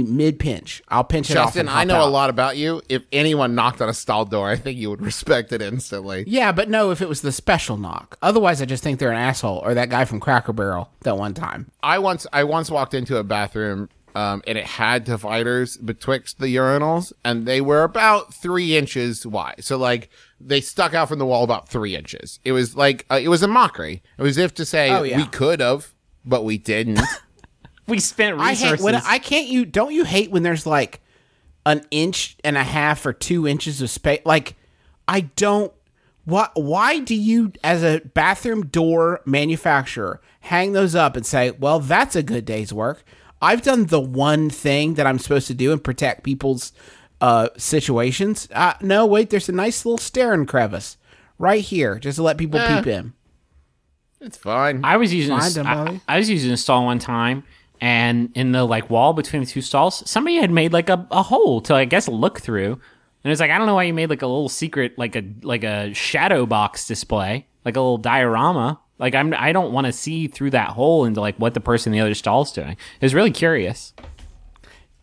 mid-pinch. I'll pinch it off. Justin, I know a lot about you. If anyone knocked on a stall door, I think you would respect it instantly. Yeah, but no, if it was the special knock. Otherwise, I just think they're an asshole or that guy from Cracker Barrel that one time. I once walked into a bathroom and it had dividers betwixt the urinals, and they were about 3 inches wide. So, like, they stuck out from the wall about 3 inches. It was like, it was a mockery. It was as if to say, we could have, but we didn't. We spent resources. Don't you hate when there's like an inch and a half or 2 inches of space? Like, I don't. Why do you, as a bathroom door manufacturer, hang those up and say, well, that's a good day's work? I've done the one thing that I'm supposed to do and protect people's situations. No, wait, there's a nice little staring crevice right here just to let people peep in. It's fine. I was using a stall one time. And in the like wall between the two stalls, somebody had made like a hole to, I guess, look through. And it's like, I don't know why you made like a little secret, like a shadow box display, like a little diorama. Like I don't want to see through that hole into like what the person in the other stall is doing. It was really curious.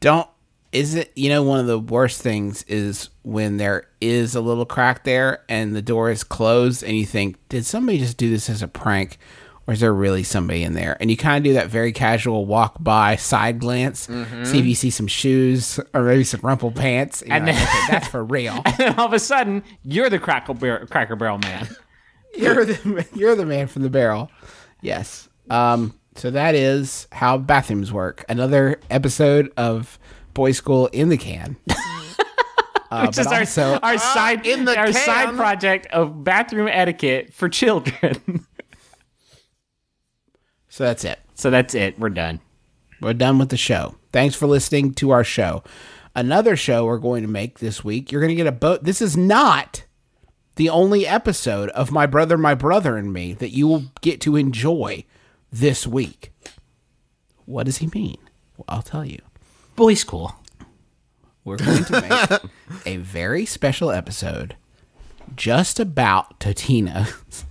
One of the worst things is when there is a little crack there and the door is closed and you think, did somebody just do this as a prank? Or is there really somebody in there? And you kind of do that very casual walk by side glance, see if you see some shoes or maybe some rumpled pants. And then, okay, that's for real. And then all of a sudden, you're the Cracker Barrel man. you're the man from the barrel. Yes. So that is how bathrooms work. Another episode of Boy School in the Can. Which is our side project of bathroom etiquette for children. So that's it. We're done. We're done with the show. Thanks for listening to our show. Another show we're going to make this week. You're going to get a boat. This is not the only episode of My Brother and Me that you will get to enjoy this week. What does he mean? Well, I'll tell you. Boy School. We're going to make a very special episode just about Totino's.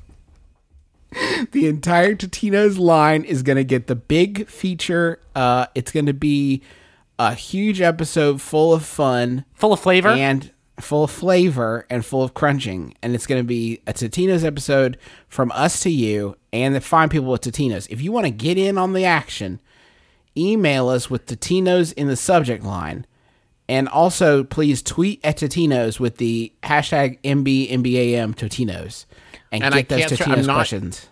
The entire Totino's line is going to get the big feature. It's going to be a huge episode full of fun. Full of flavor and full of crunching. And it's going to be a Totino's episode from us to you and the fine people at Totino's. If you want to get in on the action, email us with Totino's in the subject line. And also, please tweet at Totino's with the hashtag MBMBAM Totino's and get those Totino's questions.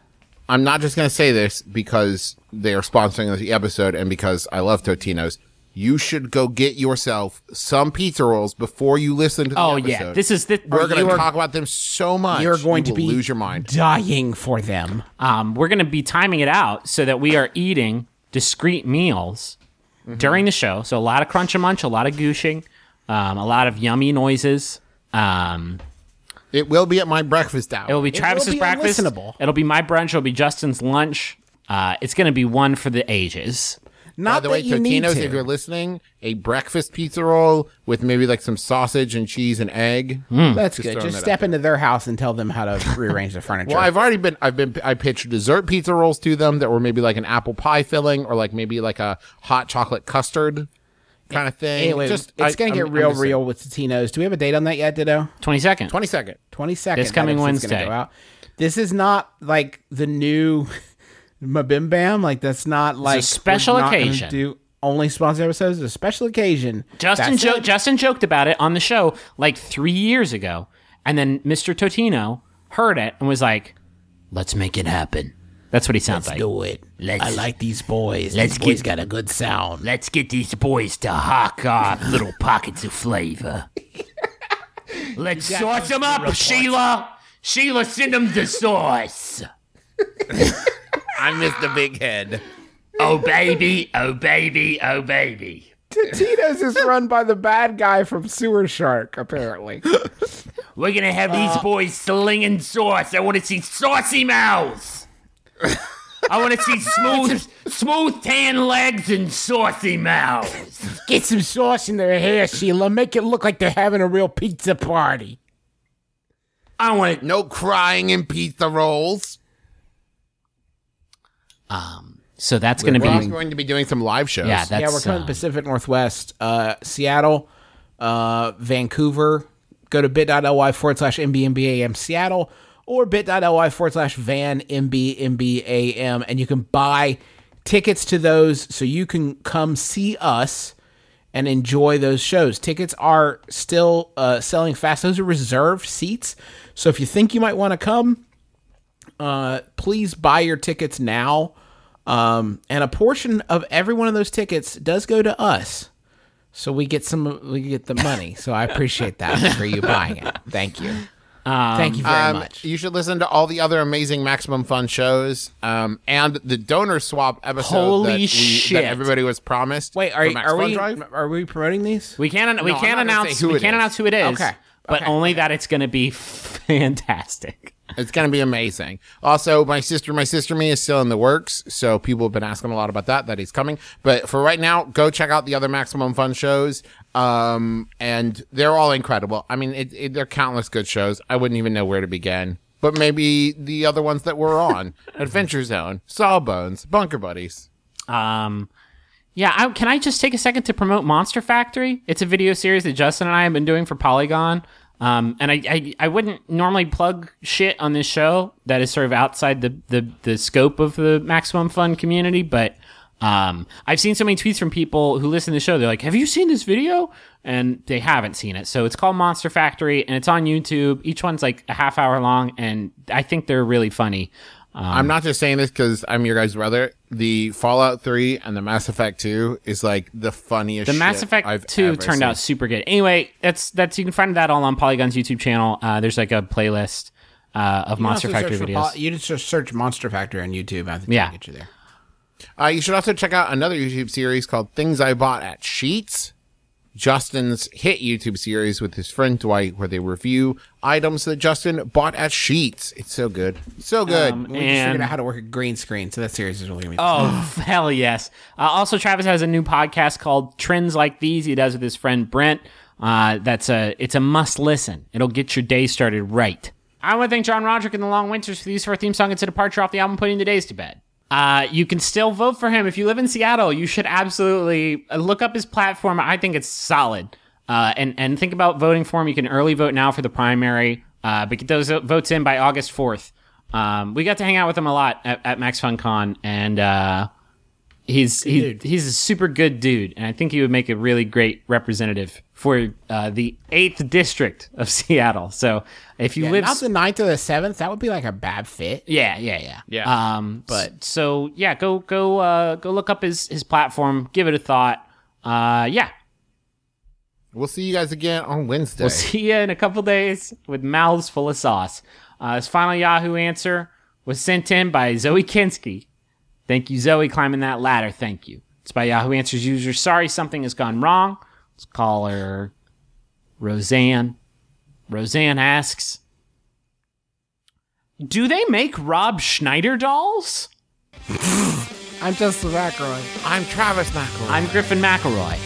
I'm not just going to say this because they are sponsoring the episode and because I love Totino's. You should go get yourself some pizza rolls before you listen to the episode. Yeah. We're going to talk about them so much. You're going to lose your mind. Dying for them. We're going to be timing it out so that we are eating discrete meals during the show. So a lot of crunch and munch, a lot of gooshing, a lot of yummy noises. It will be at my breakfast hour. It will be Travis's breakfast. It'll be my brunch. It'll be Justin's lunch. It's going to be one for the ages. By the way, Totino's, if you're listening, a breakfast pizza roll with maybe like some sausage and cheese and egg. That's good. Just step into their house and tell them how to rearrange the furniture. Well, I pitched dessert pizza rolls to them that were maybe like an apple pie filling or like maybe like a hot chocolate custard kind of thing. Anyway, it's going to get real with Totino's. Do we have a date on that yet, Ditto? 22nd. 22nd. This coming Wednesday. Go out. This is not like the new... Bim Bam, like that's not like it's a special occasion. Do only sponsored episodes. It's a special occasion. Justin joked about it on the show like 3 years ago, and then Mr. Totino heard it and was like, "Let's make it happen." That's what he sounds like. Let's do it. I like these boys. These boys got a good sound. Let's get these boys to hock off little pockets of flavor. Let's sauce them up, reports. Sheila, send them the sauce. I miss the big head. Oh, baby. Oh, baby. Oh, baby. Totino's is run by the bad guy from Sewer Shark, apparently. We're going to have these boys slinging sauce. I want to see saucy mouths. I want to see smooth tan legs and saucy mouths. Get some sauce in their hair, Sheila. Make it look like they're having a real pizza party. I want no crying in pizza rolls. So that's going to be. We're also going to be doing some live shows. Yeah, we're coming to Pacific Northwest, Seattle, Vancouver. Go to bit.ly/MBMBAM Seattle or bit.ly/VanMBMBAM, and you can buy tickets to those, so you can come see us and enjoy those shows. Tickets are still selling fast. Those are reserved seats, so if you think you might want to come. Please buy your tickets now. And a portion of every one of those tickets does go to us. So we get the money. So I appreciate that for you buying it. Thank you. Thank you very much. You should listen to all the other amazing Maximum Fun shows and the Donor Swap episode that everybody was promised. Wait, are we promoting these? We can't announce who it is. Okay. But only that it's going to be fantastic. It's going to be amazing. Also, My Sister Me is still in the works, so people have been asking a lot about that is coming. But for right now, go check out the other Maximum Fun shows, and they're all incredible. I mean, they're countless good shows. I wouldn't even know where to begin. But maybe the other ones that we're on, Adventure Zone, Sawbones, Bunker Buddies. Yeah, can I just take a second to promote Monster Factory? It's a video series that Justin and I have been doing for Polygon. And I wouldn't normally plug shit on this show that is sort of outside the scope of the Maximum Fun community, but I've seen so many tweets from people who listen to the show. They're like, have you seen this video? And they haven't seen it. So it's called Monster Factory, and it's on YouTube. Each one's like a half hour long, and I think they're really funny. I'm not just saying this because I'm your guys' brother. The Fallout 3 and the Mass Effect 2 is like the funniest shit. The Mass Effect 2 turned out super good. Anyway, that's you can find that all on Polygon's YouTube channel. There's like a playlist of Monster Factory videos. You just search Monster Factory on YouTube. I think it'll get you there. You should also check out another YouTube series called Things I Bought at Sheetz. Justin's hit YouTube series with his friend Dwight, where they review items that Justin bought at Sheetz. It's so good. So good. We just figured out how to work a green screen, so that series is really going to be hell yes. Also, Travis has a new podcast called Trends Like These he does with his friend Brent. It's a must listen. It'll get your day started right. I want to thank John Roderick and the Long Winters for the use of our theme song. It's a departure off the album Putting the Days to Bed. You can still vote for him. If you live in Seattle, you should absolutely look up his platform. I think it's solid. And think about voting for him. You can early vote now for the primary, but get those votes in by August 4th. We got to hang out with him a lot at MaxFunCon, and He's a super good dude, and I think he would make a really great representative for the 8th district of Seattle. So if you live not the 9th or the 7th, that would be like a bad fit. Yeah. But so yeah, go look up his platform, give it a thought. Yeah. We'll see you guys again on Wednesday. We'll see you in a couple days with mouths full of sauce. His final Yahoo answer was sent in by Zoe Kinski. Thank you, Zoe, climbing that ladder. Thank you. It's by Yahoo Answers user. Sorry, something has gone wrong. Let's call her Roseanne. Roseanne asks, do they make Rob Schneider dolls? I'm Justin McElroy. I'm Travis McElroy. I'm Griffin McElroy.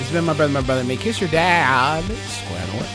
It's been My Brother, My Brother and Me. Kiss your dad. Square on the lips.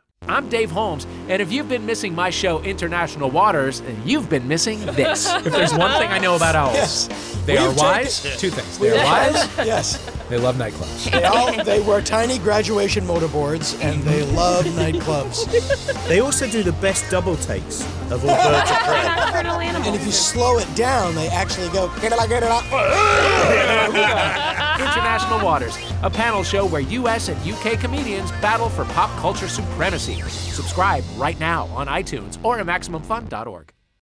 I'm Dave Holmes, and if you've been missing my show, International Waters, then you've been missing this. If there's one thing I know about owls, they are wise. Two things. They are wise. Yes. They love nightclubs. They wear tiny graduation motorboards, and they love nightclubs. They also do the best double takes of all birds of prey. And if you slow it down, they actually go, get it out, get it out. International Waters, a panel show where U.S. and U.K. comedians battle for pop culture supremacy. Subscribe right now on iTunes or at MaximumFun.org.